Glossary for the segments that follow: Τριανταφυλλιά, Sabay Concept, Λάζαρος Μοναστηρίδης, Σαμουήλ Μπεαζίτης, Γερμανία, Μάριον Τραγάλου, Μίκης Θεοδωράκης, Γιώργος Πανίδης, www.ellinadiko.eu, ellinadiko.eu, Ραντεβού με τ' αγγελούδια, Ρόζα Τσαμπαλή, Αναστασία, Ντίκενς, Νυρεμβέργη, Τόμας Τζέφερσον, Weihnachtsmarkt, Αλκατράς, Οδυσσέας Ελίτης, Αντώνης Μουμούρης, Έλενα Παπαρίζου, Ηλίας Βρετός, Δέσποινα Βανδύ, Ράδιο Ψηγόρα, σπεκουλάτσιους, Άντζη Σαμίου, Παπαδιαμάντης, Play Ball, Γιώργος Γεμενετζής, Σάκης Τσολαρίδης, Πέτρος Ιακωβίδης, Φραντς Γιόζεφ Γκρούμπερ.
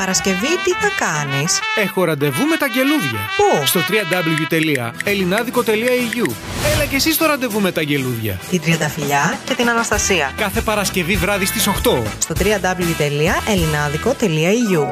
Παρασκευή τι θα κάνεις? Έχω ραντεβού με τα αγγελούδια. Πού? Στο www.ellinadiko.eu. Έλα και εσύ στο ραντεβού με τα αγγελούδια. Την Τριανταφυλλιά και την Αναστασία. Κάθε Παρασκευή βράδυ στις 8. Στο www.ellinadiko.eu.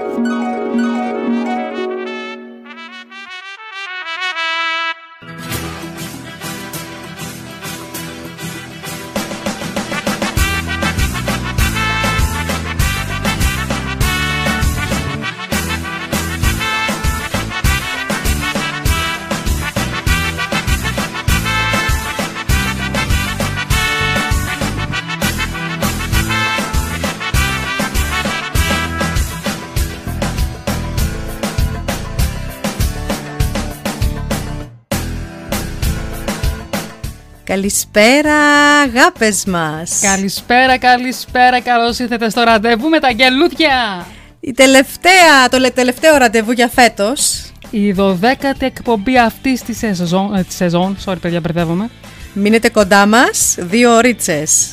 Καλησπέρα αγάπες μας. Καλησπέρα, καλησπέρα, καλώς ήρθατε στο ραντεβού με τα αγγελούδια. Το τελευταίο ραντεβού για φέτος. Η 12η εκπομπή αυτής της σεζόν. Sorry παιδιά, μπερδεύομαι. Μείνετε κοντά μας, 2 ωρίτσες.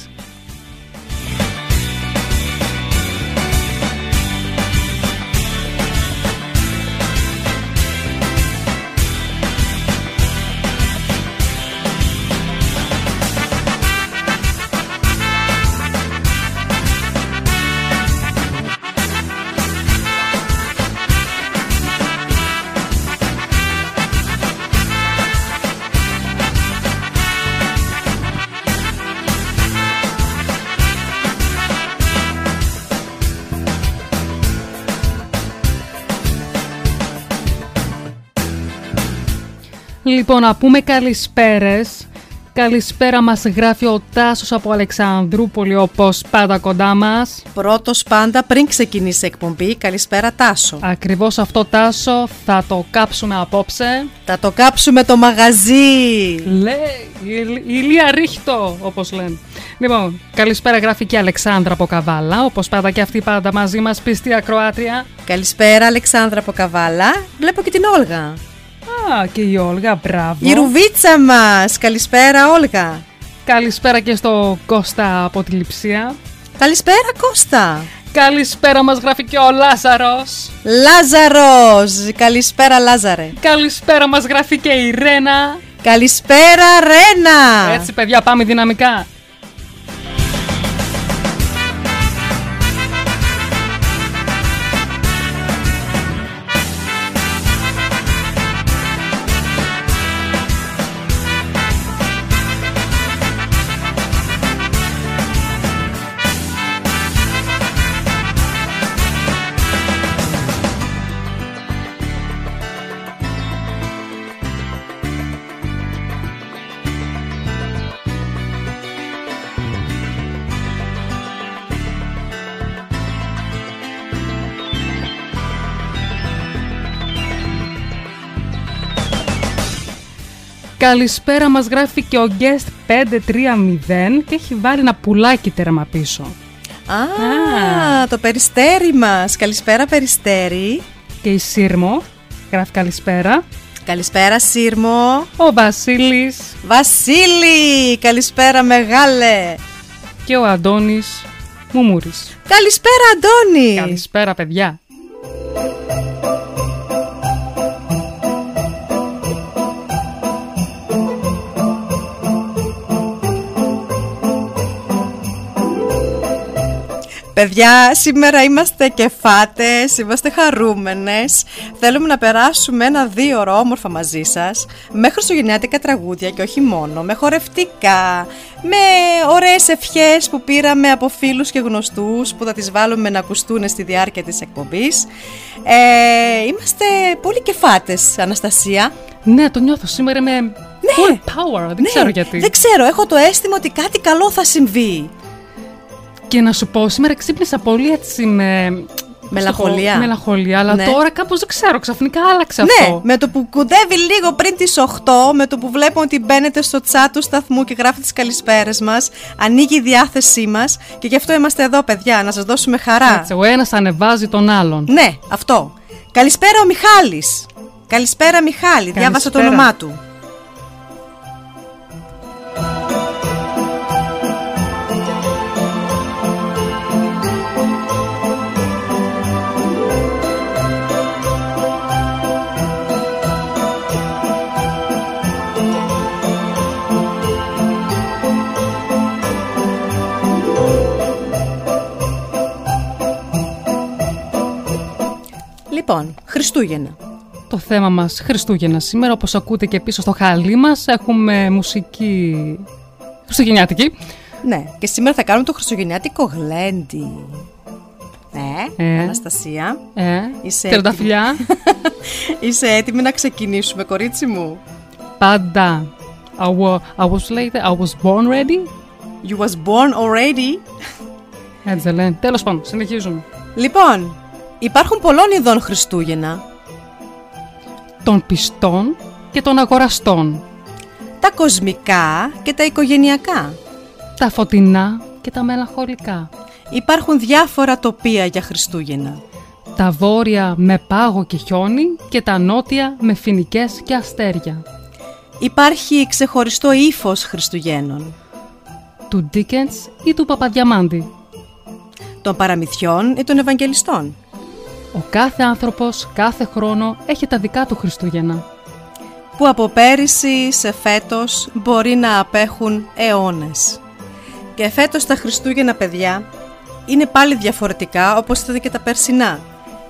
Λοιπόν, να πούμε καλησπέρες. Καλησπέρα μας γράφει ο Τάσος από Αλεξανδρούπολη, όπως πάντα κοντά μας. Πρώτος πάντα πριν ξεκινήσει η εκπομπή. Καλησπέρα Τάσο. Ακριβώς αυτό Τάσο, θα το κάψουμε απόψε. Θα το κάψουμε το μαγαζί. Ηλία ρίχτο, όπως λένε. Λοιπόν, καλησπέρα γράφει και η Αλεξάνδρα από Καβάλα, όπως πάντα και αυτή πάντα μαζί μας, πιστή ακροάτρια. Καλησπέρα Αλεξάνδρα από Καβάλα. Βλέπω και την Όλγα. Α, και η Όλγα, μπράβο. Η ρουβίτσα μας, καλησπέρα Όλγα. Καλησπέρα και στο Κώστα από τη Λειψία. Καλησπέρα Κώστα. Καλησπέρα μας γράφει και ο Λάζαρος. Λάζαρος, καλησπέρα Λάζαρε. Καλησπέρα μας γράφει και η Ρένα. Καλησπέρα Ρένα. Έτσι παιδιά, πάμε δυναμικά. Καλησπέρα μας γράφει και ο guest 530 και έχει βάλει ένα πουλάκι τέρμα πίσω. Α, το Περιστέρι μας. Καλησπέρα Περιστέρι. Και η Σύρμο γράφει καλησπέρα. Καλησπέρα Σύρμο. Ο Βασίλης. Βασίλη, καλησπέρα μεγάλε. Και ο Αντώνης Μουμούρης. Καλησπέρα Αντώνη. Καλησπέρα παιδιά. Παιδιά, σήμερα είμαστε κεφάτες, είμαστε χαρούμενες. Θέλουμε να περάσουμε 1-2 ώρο όμορφα μαζί σας, με χριστουγεννιάτικα τραγούδια και όχι μόνο, με χορευτικά, με ωραίες ευχές που πήραμε από φίλους και γνωστούς, που θα τις βάλουμε να ακουστούν στη διάρκεια της εκπομπής. Είμαστε πολύ κεφάτες, Αναστασία. Ναι, το νιώθω σήμερα με full power, δεν ξέρω γιατί. Δεν ξέρω, έχω το αίσθημα ότι κάτι καλό θα συμβεί. Και να σου πω, σήμερα ξύπνησα πολύ έτσι μελαγχολία, αλλά ναι. Τώρα κάπως δεν ξέρω, ξαφνικά άλλαξε αυτό. Ναι, με το που κοντεύει λίγο πριν τις 8, με το που βλέπω ότι μπαίνετε στο chat του σταθμού και γράφετε τις καλησπέρες μας, ανοίγει η διάθεσή μας και γι' αυτό είμαστε εδώ παιδιά, να σας δώσουμε χαρά. Έτσι, ο ένας ανεβάζει τον άλλον. Ναι, αυτό. Καλησπέρα ο Μιχάλης. Καλησπέρα Μιχάλη, καλησπέρα. Διάβασα το όνομά του. Λοιπόν, Χριστούγεννα. Το θέμα μας Χριστούγεννα σήμερα, όπως ακούτε και πίσω στο χαλί μας, έχουμε μουσική χριστουγεννιάτικη. Ναι, και σήμερα θα κάνουμε το χριστουγεννιάτικο γλέντι. Ναι, Αναστασία. Είσαι Τριανταφυλλιά. Είσαι έτοιμη να ξεκινήσουμε, κορίτσι μου? Πάντα. I was born ready. You was born already. Έτσι λένε. Τέλος πάντων, συνεχίζουμε. Λοιπόν, υπάρχουν πολλών ειδών Χριστούγεννα. Των πιστών και των αγοραστών. Τα κοσμικά και τα οικογενειακά. Τα φωτεινά και τα μελαγχολικά. Υπάρχουν διάφορα τοπία για Χριστούγεννα. Τα βόρεια με πάγο και χιόνι και τα νότια με φοινικές και αστέρια. Υπάρχει ξεχωριστό ύφος Χριστουγέννων. Του Ντίκενς ή του Παπαδιαμάντη. Των παραμυθιών ή των Ευαγγελιστών. Ο κάθε άνθρωπος κάθε χρόνο έχει τα δικά του Χριστούγεννα. Που από πέρυσι σε φέτος μπορεί να απέχουν αιώνες. Και φέτος τα Χριστούγεννα, παιδιά, είναι πάλι διαφορετικά, όπως ήταν και τα περσινά.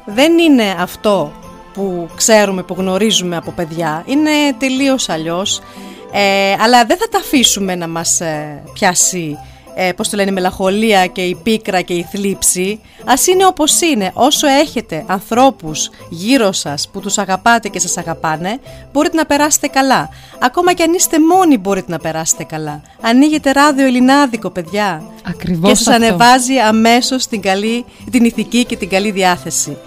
Δεν είναι αυτό που ξέρουμε, που γνωρίζουμε από παιδιά. Είναι τελείως αλλιώς. Αλλά δεν θα τα αφήσουμε να μας πιάσει, πώς το λένε, η μελαγχολία και η πίκρα και η θλίψη. Ας είναι όπως είναι. Όσο έχετε ανθρώπους γύρω σας που τους αγαπάτε και σας αγαπάνε, μπορείτε να περάσετε καλά. Ακόμα και αν είστε μόνοι μπορείτε να περάσετε καλά. Ανοίγετε Ράδιο Ελληνάδικο, παιδιά. Ακριβώς. Και σας αυτό ανεβάζει αμέσως την ηθική και την καλή διάθεση.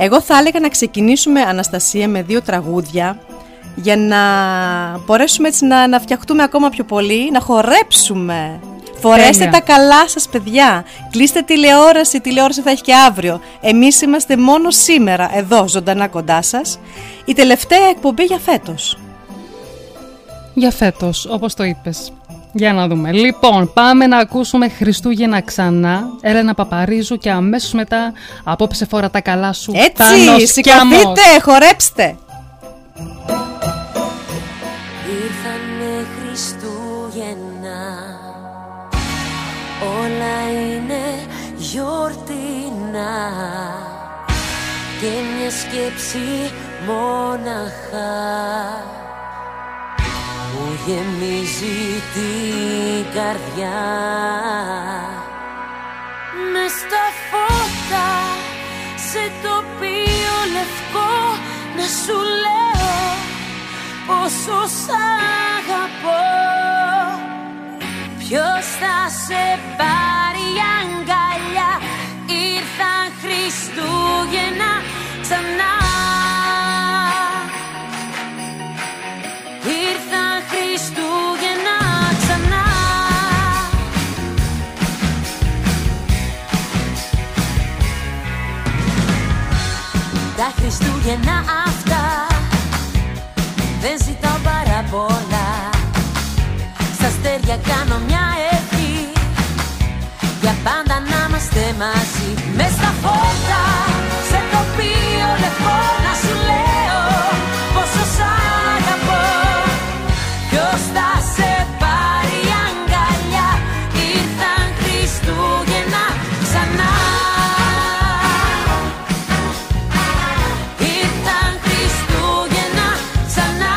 Εγώ θα έλεγα να ξεκινήσουμε, Αναστασία, με 2 τραγούδια, για να μπορέσουμε έτσι να φτιαχτούμε ακόμα πιο πολύ, να χορέψουμε. Φορέστε τα καλά σας, παιδιά. Κλείστε τηλεόραση, η τηλεόραση θα έχει και αύριο. Εμείς είμαστε μόνο σήμερα, εδώ, ζωντανά κοντά σας. Η τελευταία εκπομπή για φέτος. Για φέτος, όπως το είπες. Για να δούμε. Λοιπόν, πάμε να ακούσουμε Χριστούγεννα ξανά, Έλενα Παπαρίζου, και αμέσως μετά απόψε φορά τα καλά σου. Έτσι, σηκωθείτε, χορέψτε. Ήρθανε Χριστούγεννα, όλα είναι γιορτινά, και μια σκέψη μόναχα μου γεμίζει την καρδιά. Μες στα φώτα, σε τοπίο λευκό, να σου λέω πόσο σ' αγαπώ. Ποιος θα σε πάρει αγκαλιά? Ήρθαν Χριστούγεννα ξανά. Χριστούγεννα ξανά. Τα Χριστούγεννα αυτά δεν ζητάω παραπολά. Στα αστέρια κάνω μια ευχή, για πάντα να είμαστε μαζί. Μες στα φώτα, σε τοπίο λευκό, να σου λέω πόσο σ' αγαπώ. Ποιος θα σε πάρει αγκαλιά? Ήρθαν Χριστούγεννα ξανά. Ήρθαν Χριστούγεννα ξανά.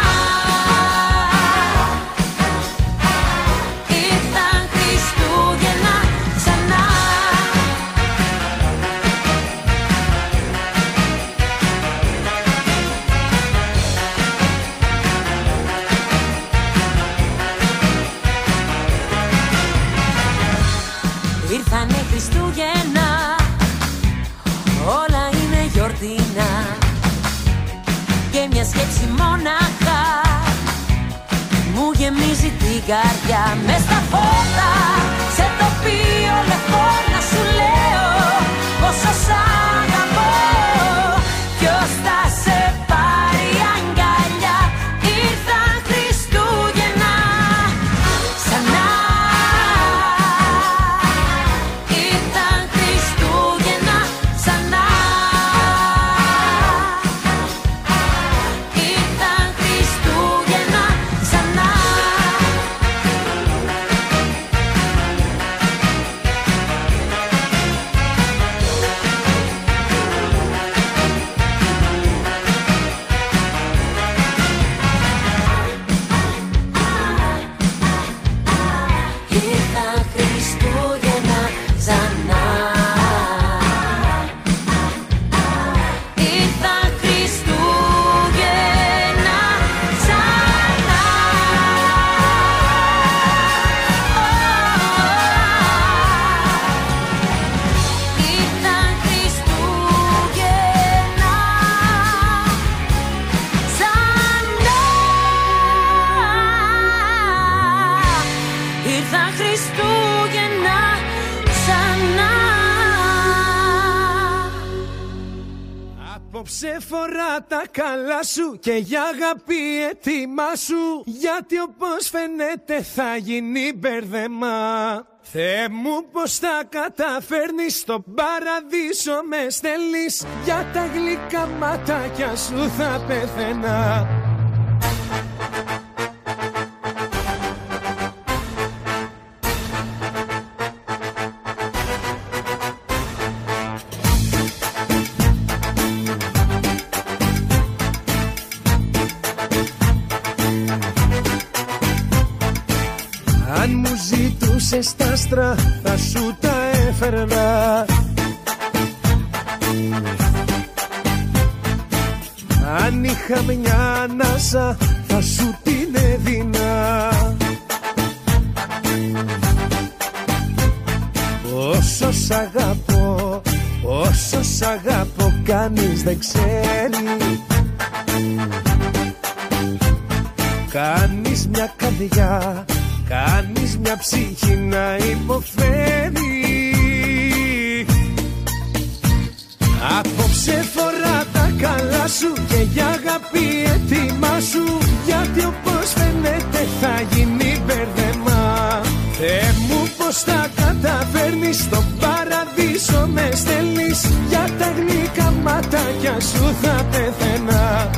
Ήρθαν Χριστούγεννα ξανά. Σκέψη μόναχα μου γεμίζει την καρδιά. Μες στα φώτα, σε τοπίο λευκό, να σου λέω πόσο σ' αγαπώ. Ποιος θα σε πάρει αγκαλιά? Ήρθαν Χριστούγεννα ξανά. Ήρθαν Χριστούγεννα ξανά. Απόψε φορά τα καλά σου και για αγάπη ετοιμάσου, γιατί όπως φαίνεται θα γίνει μπερδεμά. Θεέ μου πως τα καταφέρνεις, στο παραδείσο με στέλνεις, για τα γλυκά ματάκια σου θα πεθαίνα. Στα άστρα θα σου τα έφερνα. Αν είχα μια ανάσα θα σου την έδινα. Όσο σ' αγαπώ, όσο σ' αγαπώ, κανείς δεν ξέρει. Κάνεις μια καρδιά, κάνεις μια ψυχή να υποφέρει. Απόψε φορά τα καλά σου και για αγάπη ετοιμάσου, γιατί όπως φαίνεται θα γίνει μπερδεμά. Θεέ μου πως τα καταφέρνεις, στο παραδείσο με στέλνεις, για τα γλυκά ματάκια σου θα πεθαίνα.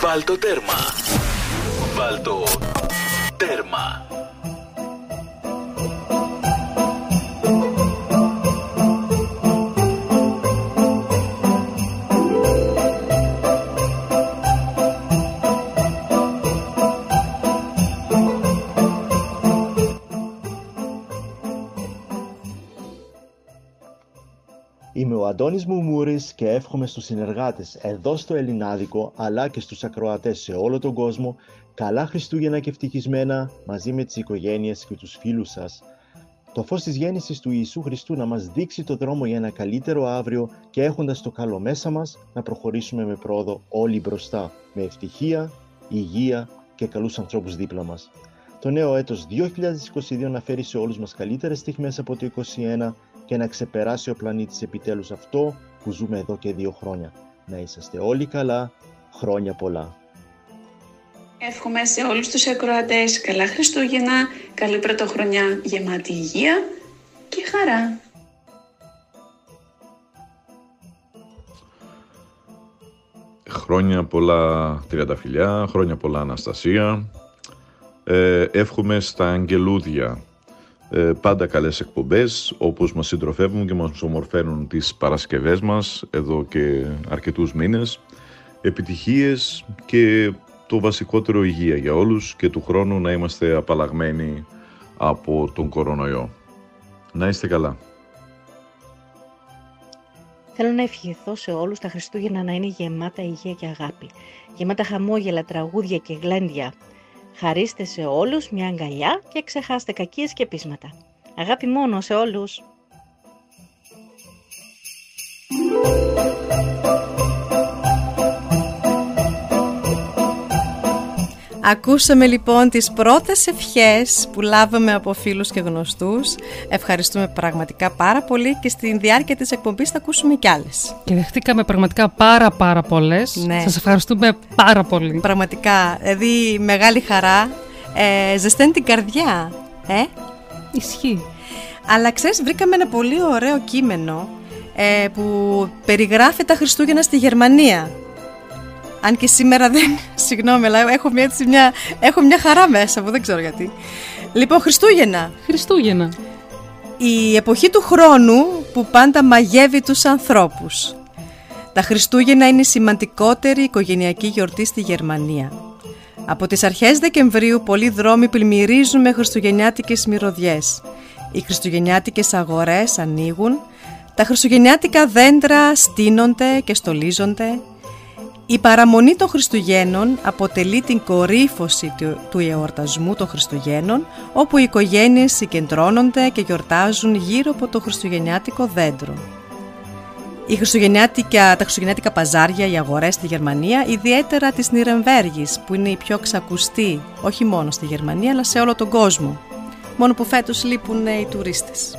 Βάλτο τέρμα. Βάλτο τέρμα. Είμαι ο Αντώνης Μουμούρης και εύχομαι στους συνεργάτες εδώ στο Ελληνάδικο αλλά και στους ακροατές σε όλο τον κόσμο καλά Χριστούγεννα και ευτυχισμένα μαζί με τις οικογένειες και τους φίλους σας. Το φως της γέννησης του Ιησού Χριστού να μας δείξει το δρόμο για ένα καλύτερο αύριο και έχοντας το καλό μέσα μας να προχωρήσουμε με πρόοδο όλοι μπροστά, με ευτυχία, υγεία και καλούς ανθρώπους δίπλα μας. Το νέο έτος 2022 να φέρει σε όλους μας καλύτερες στιγμές από το 2021 και να ξεπεράσει ο πλανήτης επιτέλους αυτό που ζούμε εδώ και 2 χρόνια. Να είσαστε όλοι καλά, χρόνια πολλά. Εύχομαι σε όλους τους ακροατές καλά Χριστούγεννα, καλή πρωτοχρονιά γεμάτη υγεία και χαρά. Χρόνια πολλά Τριανταφυλλιά, χρόνια πολλά Αναστασία. Εύχομαι στα αγγελούδια πάντα καλές εκπομπές, όπως μας συντροφεύουν και μας ομορφαίνουν τις Παρασκευές μας εδώ και αρκετούς μήνες. Επιτυχίες και το βασικότερο υγεία για όλους και του χρόνου να είμαστε απαλλαγμένοι από τον κορονοϊό. Να είστε καλά. Θέλω να ευχηθώ σε όλους τα Χριστούγεννα να είναι γεμάτα υγεία και αγάπη, γεμάτα χαμόγελα, τραγούδια και γλέντια. Χαρίστε σε όλους μια αγκαλιά και ξεχάστε κακίες και πείσματα. Αγάπη μόνο σε όλους. Ακούσαμε λοιπόν τις πρώτες ευχές που λάβαμε από φίλους και γνωστούς. Ευχαριστούμε πραγματικά πάρα πολύ και στη διάρκεια της εκπομπής θα ακούσουμε κι άλλες. Και δεχτήκαμε πραγματικά πάρα πολλές. Ναι. Σας ευχαριστούμε πάρα πολύ. Πραγματικά, δηλαδή μεγάλη χαρά, ζεσταίνει την καρδιά. Ισχύει. Αλλά ξέρεις, βρήκαμε ένα πολύ ωραίο κείμενο που περιγράφει τα Χριστούγεννα στη Γερμανία. Αν και σήμερα δεν, συγγνώμη, αλλά έχω μια χαρά μέσα που δεν ξέρω γιατί. Λοιπόν, Χριστούγεννα. Η εποχή του χρόνου που πάντα μαγεύει τους ανθρώπους. Τα Χριστούγεννα είναι η σημαντικότερη οικογενειακή γιορτή στη Γερμανία. Από τις αρχές Δεκεμβρίου πολλοί δρόμοι πλημμυρίζουν με χριστουγεννιάτικες μυρωδιές. Οι χριστουγεννιάτικες αγορές ανοίγουν, τα χριστουγεννιάτικα δέντρα στείνονται και στολίζονται. Η παραμονή των Χριστουγέννων αποτελεί την κορύφωση του εορτασμού των Χριστουγέννων, όπου οι οικογένειες συγκεντρώνονται και γιορτάζουν γύρω από το χριστουγεννιάτικο δέντρο. Τα χριστουγεννιάτικα παζάρια, οι αγορές στη Γερμανία, ιδιαίτερα της Νυρεμβέργης, που είναι η πιο ξακουστή, όχι μόνο στη Γερμανία, αλλά σε όλο τον κόσμο. Μόνο που φέτος λείπουν οι τουρίστες.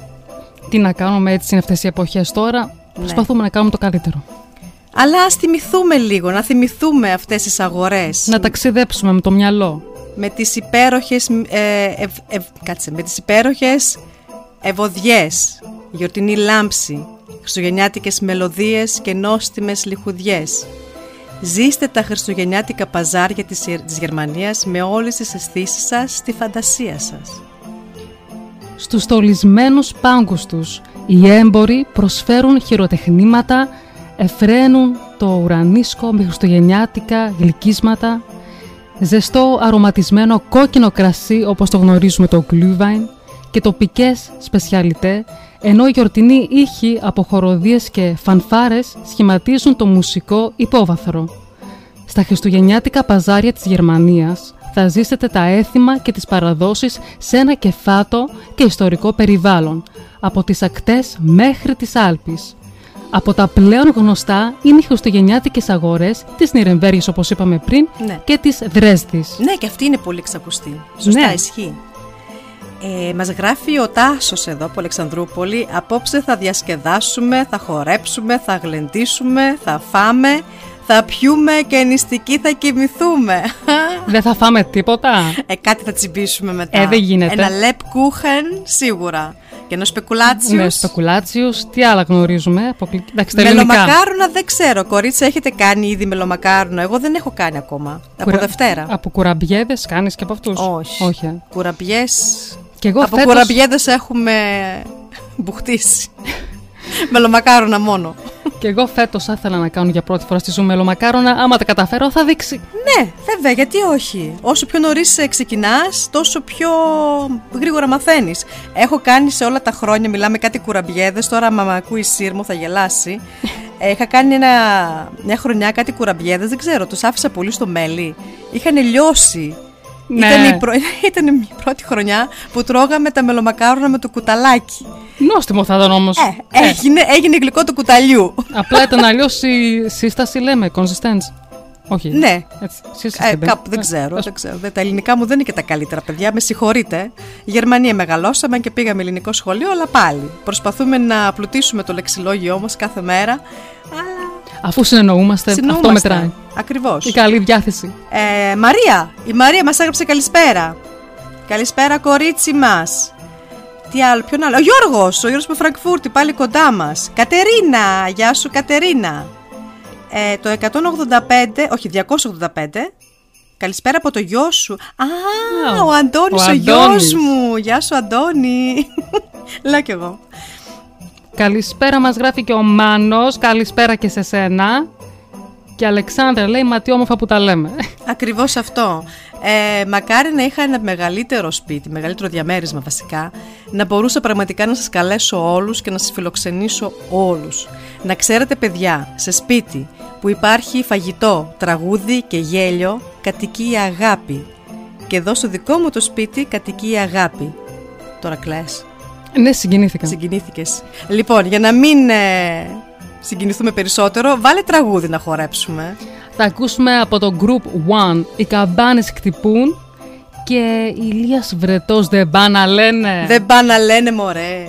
Τι να κάνουμε, έτσι είναι αυτές οι εποχές τώρα. Προσπαθούμε να κάνουμε το καλύτερο. Αλλά ας θυμηθούμε λίγο, να θυμηθούμε αυτές τις αγορές. Να ταξιδέψουμε με το μυαλό. Με τις υπέροχες, ευωδιές, γιορτινή λάμψη, χριστουγεννιάτικες μελωδίες και νόστιμες λιχουδιές. Ζήστε τα χριστουγεννιάτικα παζάρια της Γερμανίας με όλες τις αισθήσεις σας στη φαντασία σας. Στους στολισμένους πάγκους τους, οι έμποροι προσφέρουν χειροτεχνήματα, εφραίνουν το ουρανίσκο με χριστουγεννιάτικα γλυκίσματα, ζεστό αρωματισμένο κόκκινο κρασί όπως το γνωρίζουμε το γκλουβάιν και τοπικές σπεσιαλιτέ, ενώ οι γιορτινοί ήχοι από χοροδίες και φανφάρες σχηματίζουν το μουσικό υπόβαθρο. Στα χριστουγεννιάτικα παζάρια της Γερμανίας θα ζήσετε τα έθιμα και τις παραδόσεις σε ένα κεφάτο και ιστορικό περιβάλλον, από τις ακτές μέχρι τις Άλπεις. Από τα πλέον γνωστά είναι οι χριστουγεννιάτικες αγορές της Νιρεμβέργης, όπως είπαμε πριν, και της Δρέσδης. Ναι, και αυτή είναι πολύ ξακουστή. Σωστά, ισχύει. Μας γράφει ο Τάσος εδώ από Αλεξανδρούπολη. Απόψε θα διασκεδάσουμε, θα χορέψουμε, θα γλεντήσουμε, θα φάμε, θα πιούμε και νηστικοί θα κοιμηθούμε. Δεν θα φάμε τίποτα. Κάτι θα τσιμπήσουμε μετά. Δεν γίνεται. Ένα λεπκούχεν σίγουρα. Και ένα σπεκουλάτσιους. Ναι, σπεκουλάτσιους. Τι άλλα γνωρίζουμε. Μελομακάρονα δεν ξέρω. Κορίτσια, έχετε κάνει ήδη μελομακάρονα? Εγώ δεν έχω κάνει ακόμα. Από Δευτέρα. Από κουραμπιέδες κάνεις και από αυτούς? Όχι. Κουραμπιέδες έχουμε μπουχτίσει. Μελομακάρονα μόνο. Και εγώ φέτος ήθελα να κάνω για πρώτη φορά στη ζωή μελομακάρονα. Άμα τα καταφέρω, θα δείξει. Ναι, βέβαια, γιατί όχι. Όσο πιο νωρίς ξεκινάς, τόσο πιο γρήγορα μαθαίνεις. Έχω κάνει σε όλα τα χρόνια, μιλάμε κάτι κουραμπιέδες. Τώρα, άμα με ακούει σύρμο, θα γελάσει. Είχα κάνει μια χρονιά κάτι κουραμπιέδες, δεν ξέρω, τους άφησα πολύ στο μέλι. Είχαν λιώσει. Ναι. Ήταν η πρώτη χρονιά που τρώγαμε τα μελομακάρονα με το κουταλάκι. Νόστιμο θα ήταν όμως. Έγινε γλυκό του κουταλιού. Απλά ήταν αλλιώς η σύσταση, λέμε, consistency. Όχι. Ναι. Κάπου δεν ξέρω. Τα ελληνικά μου δεν είναι και τα καλύτερα, παιδιά. Με συγχωρείτε. Γερμανία μεγαλώσαμε και πήγαμε ελληνικό σχολείο, αλλά πάλι. Προσπαθούμε να πλουτίσουμε το λεξιλόγιό μας κάθε μέρα. Αλλά... αφού συνεννοούμαστε, αυτό μετράει. Ακριβώς. Η καλή διάθεση. Η Μαρία μας έγραψε καλησπέρα. Καλησπέρα, κορίτσι μας. Τι άλλο, ποιον άλλο? Ο Γιώργος με Φραγκφούρτη, πάλι κοντά μας. Κατερίνα, γεια σου Κατερίνα. Το 285 Καλησπέρα από το γιο σου. Α, ο Αντώνης, ο γιος μου. Γεια σου, Αντώνη. Λέω κι εγώ. Καλησπέρα, μας γράφει και ο Μάνος. Καλησπέρα και σε σένα. Και Αλεξάνδρα λέει, μα τι όμορφα που τα λέμε. Ακριβώς αυτό. Μακάρι να είχα ένα μεγαλύτερο σπίτι, μεγαλύτερο διαμέρισμα βασικά, να μπορούσα πραγματικά να σας καλέσω όλους και να σας φιλοξενήσω όλους. Να ξέρετε, παιδιά, σε σπίτι που υπάρχει φαγητό, τραγούδι και γέλιο, κατοικεί η αγάπη. Και εδώ στο δικό μου το σπίτι κατοικεί η αγάπη. Τώρα κλαις. Ναι, συγκινήθηκα. Συγκινήθηκες. Λοιπόν, για να μην συγκινηθούμε περισσότερο, βάλε τραγούδι να χορέψουμε. Θα ακούσουμε από το Group One, οι καμπάνες χτυπούν και η Ηλίας Βρετός δεν πά να λένε. Δεν πά να λένε, μωρέ.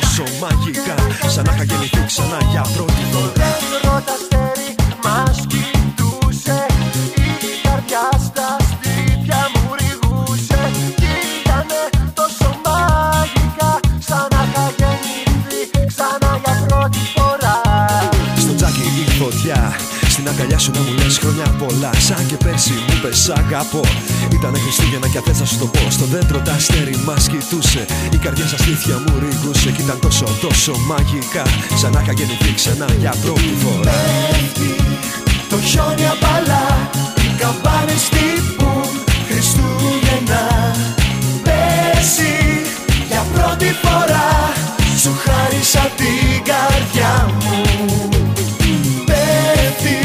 Τόσο μαγικά, σαν να είχα γεννηθεί ξανά για πρώτη φορά. Πέφτει το χιόνι απαλά, οι καμπάνες χτυπούν Χριστούγεννα. Πέσει για πρώτη φορά, σου χάρισα την καρδιά μου. Πέφτει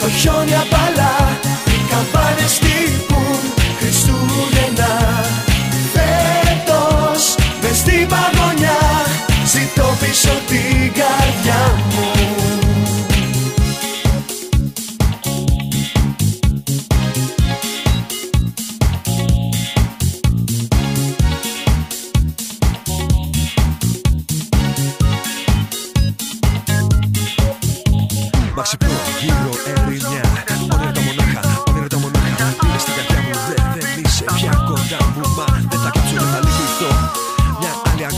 το χιόνι απαλά, οι καμπάνες χτυπούν Χριστούγεννα. Φέτος μες στην παγωνιά, ζητώ πίσω την καρδιά μου. Μα ξυπνώ γύρω ερηνιά. Όνειρα τα μονάχα, όνειρα τα μονάχα. Είναι στην καρδιά μου, δεν είσαι πια κοντά μου. Μα δεν θα κάψω, δεν θα λυπηθώ.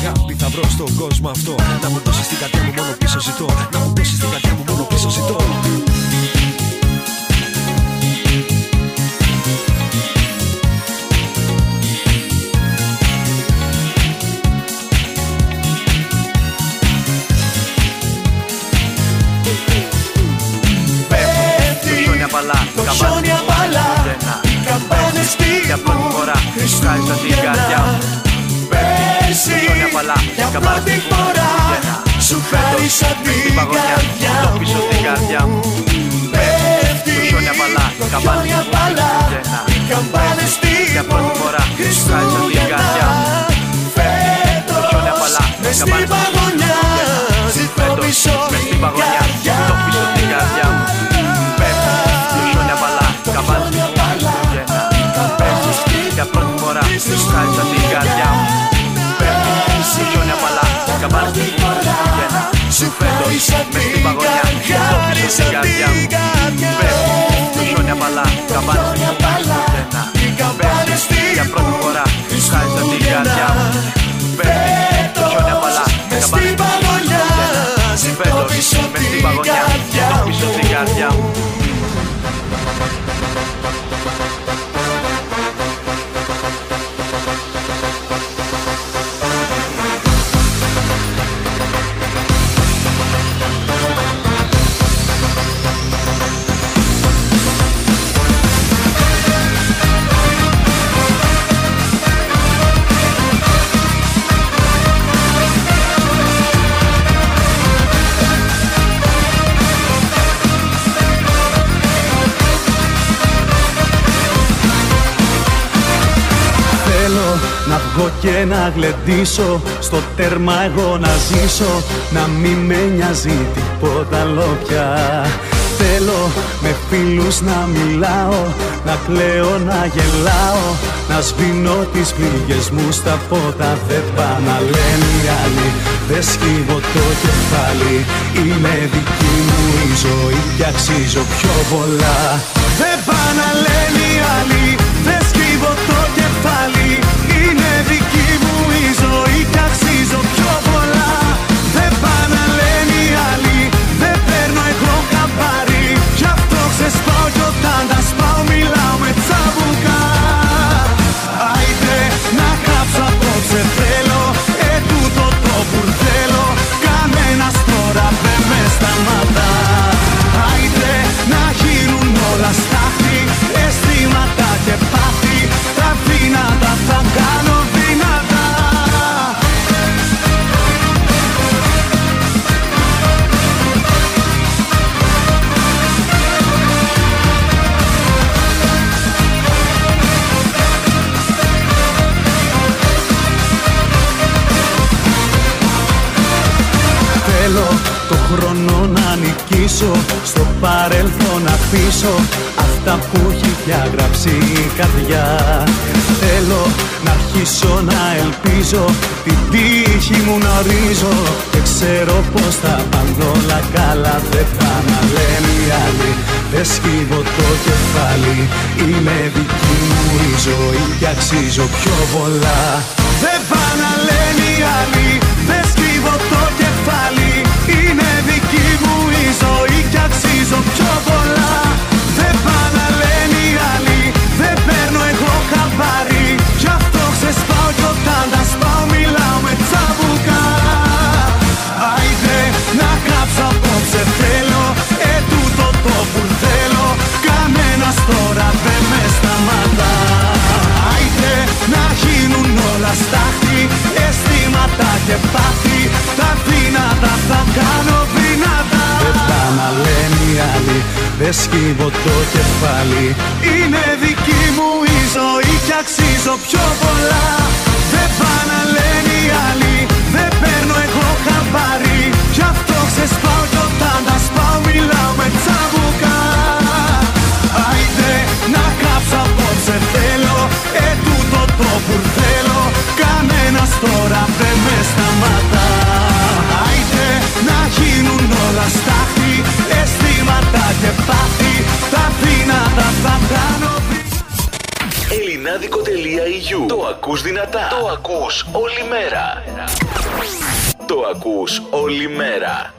Αγάπη θα βρω στον κόσμο αυτό. Να μου δώσεις την καρδιά μου, μόνο πίσω ζητώ. Να μου δώσεις την καρδιά μου, μόνο πίσω ζητώ. Το χιόνι απαλά, οι καμπάνες χτυπούν Χριστούγεννα. Για πρώτη φορά σου χάρισα την καρδιά μου. Πέφτει το χιόνι απαλά, οι καμπάνες χτυπούν Χριστούγεννα. Φέτος μες στην παγωνιά, ζητώ πίσω την καρδιά μου. Το χιόνι απαλά, οι καμπάνες χτυπούν Χριστούγεννα. Το χιόνι απαλά, καμπάνες χτυπούν. Σου χάρισα την καρδιά, χάρισα την καρδιά. Το χιόνι απαλά, καμπάνες χτυπούν Χριστούγεννα. Φέτος μες στην παγωνιά, ζητώ πίσω την καρδιά μου. πάγω και να γλεντήσω, στο τέρμα εγώ να ζήσω, να μην με νοιάζει τίποτα άλλο πια. Θέλω με φίλους να μιλάω, να κλαίω, να γελάω, να σβήνω τις πληγές μου στα φώτα. Δεν πάνε να λένε οι άλλοι, δεν σκύβω το κεφάλι, είμαι δική μου η ζωή και αξίζω πιο πολλά. Δεν πάνε να λένε οι άλλοι, δεν σκύβω το κεφάλι, είναι δική μου η ζωή και αξίζω πιο πολλά. Δεν πάνε να λένε οι άλλοι, δεν παίρνω εγώ καμπάρι, γι' αυτό ξεσπάω κι όταν τα σπάω μιλάω με τσαμπουκά. Άιντε να κάψω απόψε θέλω, ετούτο το μπουρδέλο, κανένας τώρα δεν με σταματά. Άιντε να γύρουν όλα στάχτη, αισθήματα και πάθη, τα δυνατά θα κάνω δυνατά. Θέλω το χρόνο να νικήσω, στο παρελθόν αφήσω αυτά που έχει διαγράψει η καρδιά. Θέλω να αρχίσω να ελπίζω, την τύχη μου να ορίζω και ξέρω πως θα πάνε όλα καλά. Δεν πάνε να λένε οι άλλοι, δεν σκύβω το κεφάλι, είμαι δική μου η ζωή και αξίζω πιο πολλά. Δεν πάνε να λένε οι άλλοι, δεν σκύβω το κεφάλι, είναι δική μου η ζωή και αξίζω πιο πολλά. Δεν πάνε να λένε οι άλλοι, δεν παίρνω εγώ χαμπάρι, γι' αυτό ξεσπάω κι όταν τα σπάω μιλάω με τσαμπουκά. Άιντε να κάψω απόψε θέλω, ετούτο το μπουρδέλο, κανένας τώρα δεν με σταματά. Άιντε να γίνουν όλα στάχτη, αισθήματα και πάθη, τα δυνατά θα κάνω δυνατά. Δεν πάνε να λένε οι άλλοι, δεν σκύβω το κεφάλι, είναι δική μου η ζωή και αξίζω πιο πολλά. Δεν πάνε να λένε οι άλλοι, δεν παίρνω εγώ χαμπάρι, γι' αυτό ξεσπάω κι όταν τα σπάω μιλάω με τσαμπουκά. Άιντε να κάψω απόψε θέλω, ετούτο το μπουρδέλο, κανένας τώρα δεν με σταματά. Άιντε να γίνουν όλα στάχτη, αισθήματα και πάθη, τα δυνατά θα κάνω. ellinadiko.eu. Το ακούς δυνατά, το ακούς όλη μέρα, το ακούς όλη μέρα.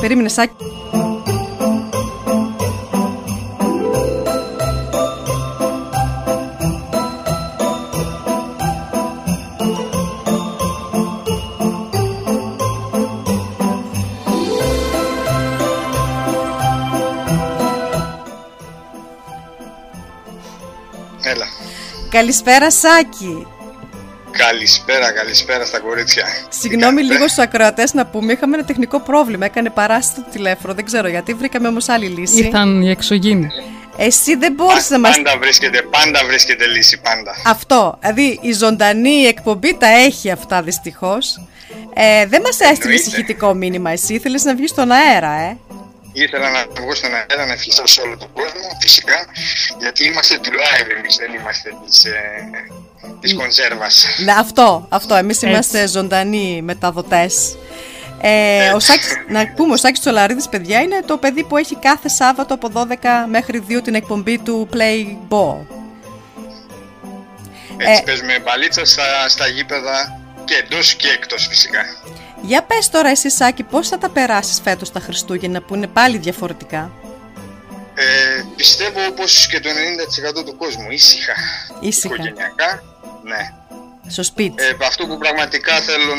Περίμενε, Σάκη. Έλα. Καλησπέρα, Σάκη. Καλησπέρα, καλησπέρα στα κορίτσια. Συγγνώμη λίγο στους ακροατές να πούμε, είχαμε ένα τεχνικό πρόβλημα, έκανε παράσταση το τηλέφωνο, δεν ξέρω γιατί, βρήκαμε όμως άλλη λύση. Ήρθαν οι εξωγήινοι. Εσύ δεν μπορείς να μας... Πάντα βρίσκεται λύση, πάντα. Αυτό, δηλαδή η ζωντανή εκπομπή τα έχει αυτά δυστυχώς. Δεν μας έστειλες ηχητικό μήνυμα εσύ, ήθελες να βγεις στον αέρα, Ήθελα να βγω στον αέρα, να ευχηθώ σε όλο τον κόσμο, φυσικά, γιατί είμαστε του live εμείς, δεν είμαστε της κονσέρβας. Αυτό, εμείς είμαστε ζωντανοί μεταδοτές. Να πούμε, ο Σάκης Τσολαρίδης, παιδιά, είναι το παιδί που έχει κάθε Σάββατο από 12 μέχρι 2 την εκπομπή του Play Ball. Έτσι παίζουμε μπαλίτσα στα γήπεδα και εντός και εκτός φυσικά. Για πες τώρα εσύ, Σάκη, πώς θα τα περάσεις φέτος τα Χριστούγεννα που είναι πάλι διαφορετικά? Πιστεύω όπως και το 90% του κόσμου, ήσυχα. Οικογενειακά, ναι. Στο σπίτι. Αυτό που πραγματικά θέλω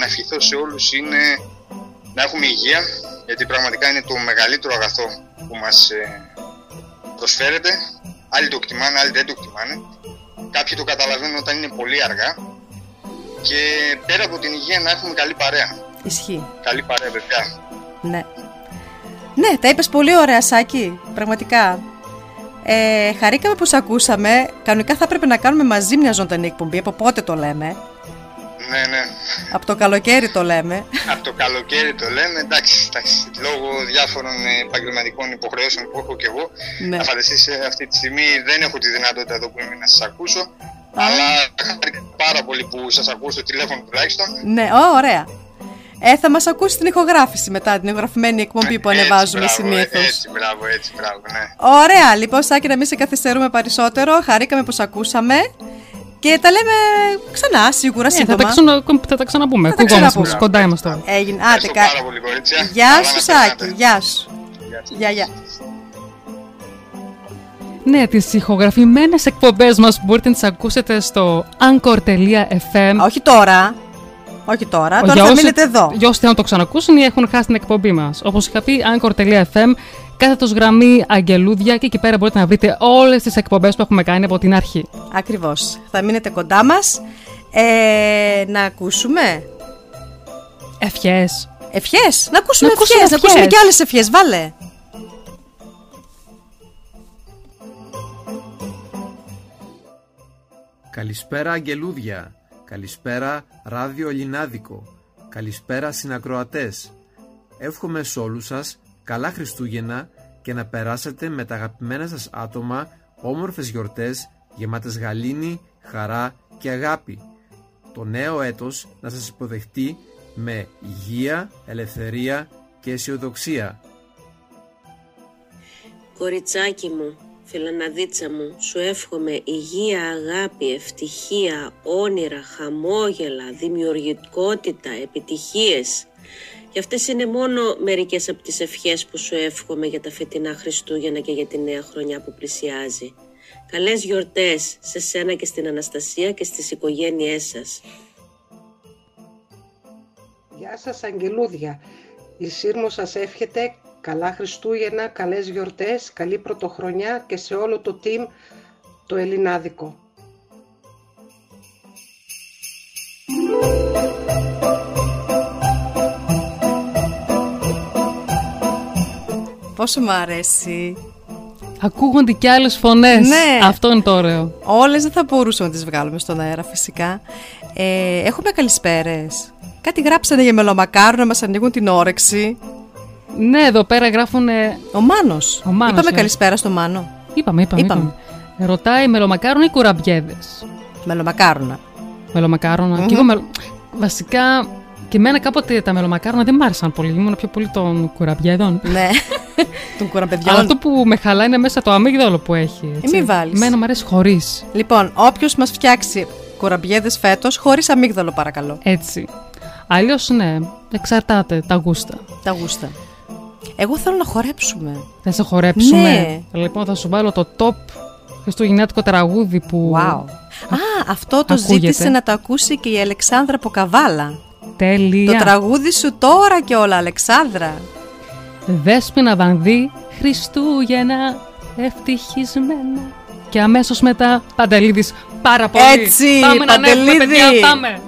να ευχηθώ σε όλους είναι να έχουμε υγεία, γιατί πραγματικά είναι το μεγαλύτερο αγαθό που μας προσφέρεται. Άλλοι το εκτιμάνε, άλλοι δεν το εκτιμάνε. Κάποιοι το καταλαβαίνουν όταν είναι πολύ αργά. Και πέρα από την υγεία να έχουμε καλή παρέα. Ισχύει. Καλή παρέα, παιδιά. Ναι. Ναι, τα είπες πολύ ωραία, Σάκη. Πραγματικά. Χαρήκαμε που σ' ακούσαμε. Κανονικά θα πρέπει να κάνουμε μαζί μια ζωντανή εκπομπή. Από πότε το λέμε? Ναι. Από το καλοκαίρι το λέμε. Από το καλοκαίρι το λέμε, εντάξει. Λόγω διάφορων επαγγελματικών υποχρεώσεων που έχω και εγώ. Ναι. Θα φανταστείς, αυτή τη στιγμή δεν έχω τη δυνατότητα εδώ που είμαι να σας ακούσω. Αλλά χάρηκα πάρα πολύ που σας ακούω στο τηλέφωνο τουλάχιστον. Ναι, ωραία. Θα μας ακούσει την ηχογράφηση μετά, την ηχογραφημένη εκπομπή που ανεβάζουμε συνήθως. Έτσι, μπράβο, ναι. Ωραία, λοιπόν, Σάκη, να μην σε καθυστερούμε περισσότερο. Χαρήκαμε που σ' ακούσαμε. Και τα λέμε ξανά, σίγουρα, σύντομα. Θα τα ξαναπούμε. Ακούγόμαστε, κοντά είμαστε όλοι. Έγινε, άντε κάτι. Γεια σου, Σάκη, γεια σου. Γεια. Ναι, τις ηχογραφημένες εκπομπές μας μπορείτε να τις ακούσετε στο anchor.fm. Όχι τώρα, τώρα θα μείνετε εδώ. Για όσοι θέλουν να το ξανακούσουν ή έχουν χάσει την εκπομπή μας. Όπως είχα πει, anchor.fm, κάθετος γραμμή αγγελούδια, και εκεί πέρα μπορείτε να βρείτε όλες τις εκπομπές που έχουμε κάνει από την αρχή. Ακριβώς. Θα μείνετε κοντά μας. Να ακούσουμε ευχές. Ευχές, να ακούσουμε και άλλες ευχές, βάλε. Καλησπέρα αγγελούδια, καλησπέρα Ράδιο Ελληνάδικο, καλησπέρα συνακροατές. Εύχομαι σε όλους σας καλά Χριστούγεννα και να περάσετε με τα αγαπημένα σας άτομα όμορφες γιορτές γεμάτες γαλήνη, χαρά και αγάπη. Το νέο έτος να σας υποδεχτεί με υγεία, ελευθερία και αισιοδοξία. Κοριτσάκι μου, φιλαναδίτσα μου, σου εύχομαι υγεία, αγάπη, ευτυχία, όνειρα, χαμόγελα, δημιουργικότητα, επιτυχίες. Και αυτές είναι μόνο μερικές από τις ευχές που σου εύχομαι για τα φετινά Χριστούγεννα και για τη νέα χρονιά που πλησιάζει. Καλές γιορτές σε σένα και στην Αναστασία και στις οικογένειές σας. Γεια σας αγγελούδια, η Σύρμος σας εύχεται καλά Χριστούγεννα, καλές γιορτές, καλή πρωτοχρονιά και σε όλο το team το Ελληνάδικο. Πόσο μου αρέσει. Ακούγονται και άλλες φωνές. Ναι. Αυτό είναι το ωραίο. Όλες δεν θα μπορούσαμε να τις βγάλουμε στον αέρα φυσικά. Έχουμε καλησπέρες. Κάτι γράψανε για μελομακάρονα να μας ανοίγουν την όρεξη. Ναι, εδώ πέρα γράφουν. Ο Μάνος. Είπαμε καλησπέρα στο Μάνο. Είπαμε. Ρωτάει μελομακάρονα ή κουραμπιέδες. Μελομακάρονα. Mm-hmm. Βασικά και εμένα κάποτε τα μελομακάρονα δεν μ' άρεσαν πολύ. Ήμουν πιο πολύ των κουραμπιέδων. Ναι, των κουραμπιεδιών. Αλλά αυτό που με χαλάει είναι μέσα το αμύγδαλο που έχει. Μην βάλεις. Εμένα μου αρέσει χωρίς. Λοιπόν, όποιος μας φτιάξει κουραμπιέδες φέτος, χωρίς αμύγδαλο παρακαλώ. Έτσι. Αλλιώς ναι, εξαρτάται τα γούστα. Εγώ θέλω να χορέψουμε. Θα σε χορέψουμε. Ναι. Λοιπόν, θα σου βάλω το top χριστουγεννιάτικο τραγούδι που. Wow. Αυτό το ακούγεται. Ζήτησε να το ακούσει και η Αλεξάνδρα από Καβάλα. Τέλεια. Το τραγούδι σου τώρα και όλα, Αλεξάνδρα. Δέσποινα Βανδύ, Χριστούγεννα ευτυχισμένα. Και αμέσως μετά Παντελίδης, πάρα πολύ. Έτσι, πάμε Παντελίδη. Να ανέβουμε, παιδιά, πάμε.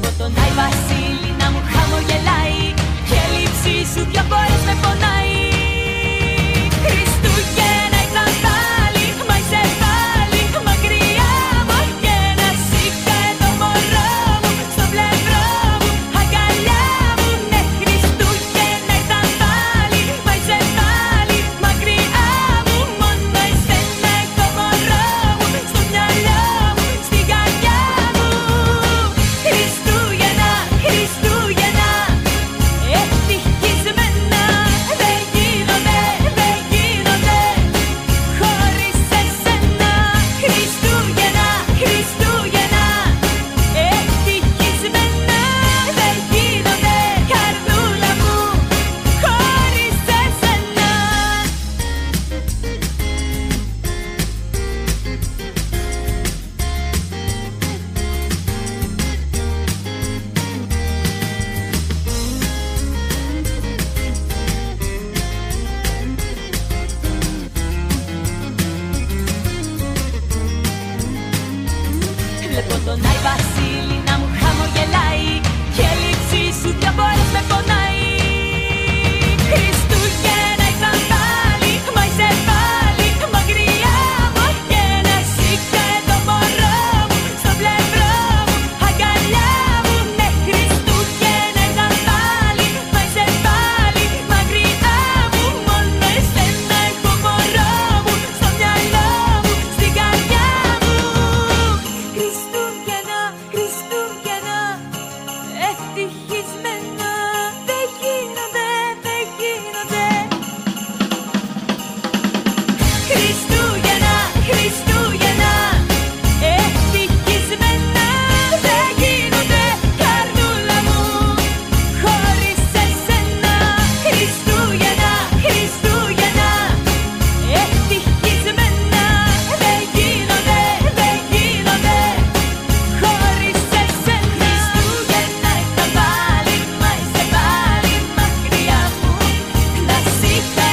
Βλέπω τον Άι Βασίλη να μου χαμογελάει και η λήψη σου δυο φορές με πονάει. Χριστούγεννα ήταν πάλι, μα είσαι πάλι μακριά μου και να σήκω το μωρό μου στο πλευρό μου, αγκαλιά μου. Ναι, Χριστούγεννα ήταν πάλι, μα είσαι πάλι μακριά μου, μόνο εσένα το μωρό μου, στο μυαλό μου, στη καρδιά μου. Χριστούγεννα, Χριστούγεννα, ευτυχισμένα δεν γίνονται, δεν γίνονται χωρίς εσένα. Χριστούγεννα, Χριστούγεννα, ευτυχισμένα δεν γίνονται, καρδούλα μου, χωρίς εσένα. Βλέπω τον Άι Βασίλη να μου χαμογελάει και η λήψη σου δυο φορές με πονάει. Χριστούγεννα ήταν πάλι, μα είσαι πάλι μακριά μου και να σήκω το μωρό μου στο πλευρό μου, αγκαλιά μου. Ναι, Χριστούγεννα ήταν πάλι, μα είσαι πάλι μακριά μου, μόνο εσένα έχω μωρό μου, στο μυαλό μου, στην καρδιά μου. Χριστούγεννα, Χριστούγεννα, ευτυχισμένα δεν γίνονται, δεν γίνονται. Χριστούγεννα, Χριστούγεννα, ευτυχισμένα δεν γίνονται, καρδούλα μου, χωρίς εσένα. Χριστούγεννα, Χριστούγεννα, ευτυχισμένα δεν γίνονται, δεν γίνονται χωρίς εσένα. Χριστούγεννα ήταν πάλι, μα είσαι πάλι μακριά μου, να σήκω το μωρό μου στο πλευρό μου, αγκαλιά μου. Χριστούγεννα ήταν πάλι, μα είσαι πάλι μακριά μου, να σήκω το μωρό μου στο πλευρό μου, αγκαλιά μου.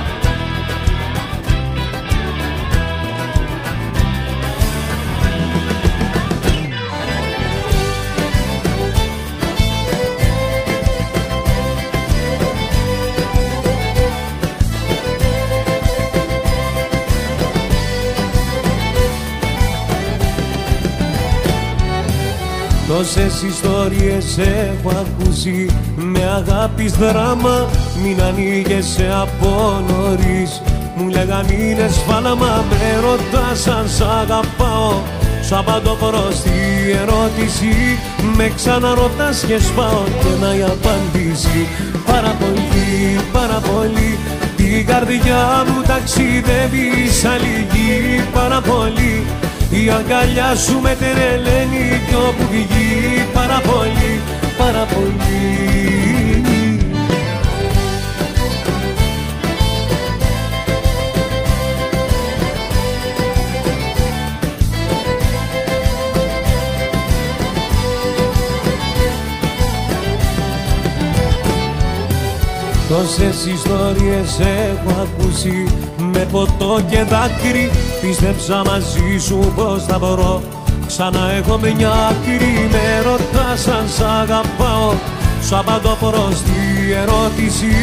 Τόσες ιστορίες έχω ακούσει, με αγάπης δράμα μην ανοίγεσαι από νωρίς. Μου λέγαν είναι σφάλμα, με ρωτάς αν σ' αγαπάω, σ' απαντώ προς τη ερώτηση, με ξαναρωτάς και σπάω και να η απάντηση. Πάρα πολύ, πάρα πολύ, την καρδιά μου ταξιδεύει σαν λυγή. Πάρα πολύ, η αγκαλιά σου με τρελαίνει κι όπου βγει. Πάρα πολύ, πάρα πολύ. Τόσες ιστορίες έχω ακούσει, με ποτό και δάκρυ πίστεψα μαζί σου πως θα βρω. Ξανά έχω μια άκρη, με ρωτάς αν σ' αγαπάω, σ' απαντώ προς τη ερώτηση,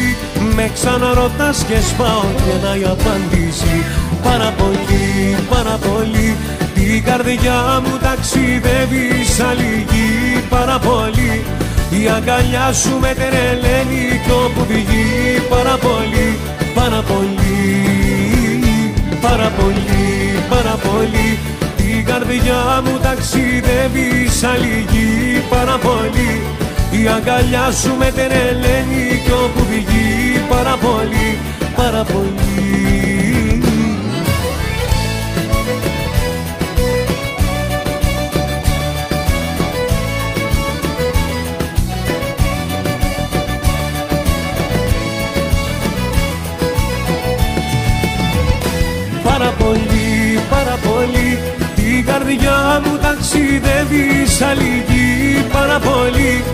με ξαναρωτάς και σπάω και να η απάντηση. Πάρα πολύ, πάρα πολύ, την καρδιά μου ταξιδεύει σαν λυγή. Πάρα πολύ, η αγκαλιά σου με τρελαίνει κι όπου βγει. Πάρα πολύ, πάρα πολύ, πάρα πολύ, πάρα πολύ, την καρδιά μου ταξιδεύει σαν λυγή. Πάρα πολύ, η αγκαλιά σου με τρελαίνει κι όπου βγει. Πάρα πολύ, πάρα πολύ. ταξιδεύεις άλλη γη πάρα πολύ.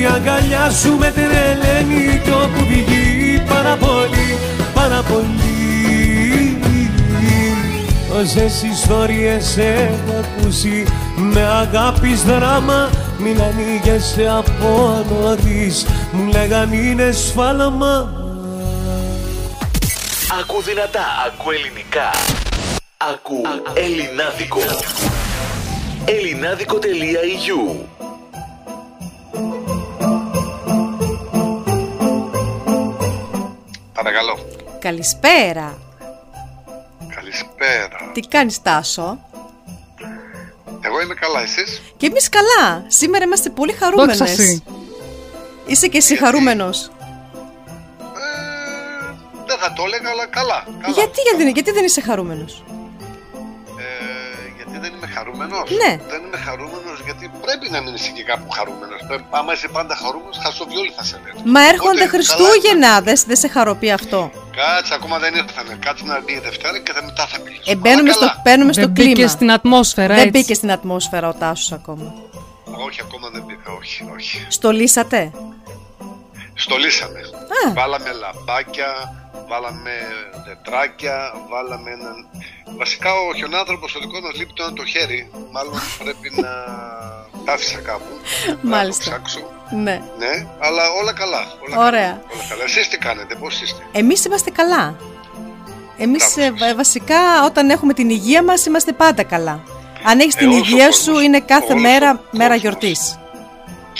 Η αγκαλιά σου με τρελαίνει κι όπου πηγεί πάρα πολύ, πάρα πολύ. Όσες ιστορίες έχω ακούσει με αγάπης δράμα, μην ανοίγεσαι από ανώδης, μου λέγαν είναι σφάλαμα. Ακού δυνατά, ακού ελληνικά. Ακού Ελληνάδικο. ellinadiko.eu. Παρακαλώ. Καλησπέρα. Καλησπέρα. Τι κάνεις, Τάσο? Εγώ είμαι καλά, εσείς? Και εμείς καλά. Σήμερα είμαστε πολύ χαρούμενες. Δόξα σοι. Είσαι και εσύ χαρούμενος? Δεν θα το έλεγα, αλλά καλά. Γιατί δεν είσαι χαρούμενος? Γιατί δεν είμαι χαρούμενος? Ναι. Δεν είμαι χαρούμενος γιατί πρέπει να μην είσαι και κάπου χαρούμενος. Άμα είσαι πάντα χαρούμενος, χασοβιόλοι θα σε λένε. Μα έρχονται Χριστούγεννα, δεν σε χαροποιεί αυτό? Κάτσε, ακόμα δεν ήρθανε. Κάτσε να μπει η Δευτέρα και μετά θα μιλήσουμε. Μπαίνουμε στο κλίμα. Μπήκε στην ατμόσφαιρα, έτσι. Δεν μπήκε στην ατμόσφαιρα ο Τάσος ακόμα. Όχι, ακόμα δεν μπήκα, όχι. Στολίσατε? Στολίσαμε. Βάλαμε λαμπάκια, βάλαμε τετράκια, βάλαμε έναν... Βασικά ο χιονάνθρωπος ο δικό μας λείπει το ένα το χέρι. Μάλλον πρέπει να τα άφησα κάπου. Μάλιστα. Να το ψάξω. Ναι. Ναι, αλλά όλα καλά. Ωραία. Εσείς τι κάνετε, πώς είστε? Εμείς είμαστε καλά. Εμείς βασικά όταν έχουμε την υγεία μας είμαστε πάντα καλά. Αν έχεις την υγεία σου είναι κάθε μέρα γιορτής.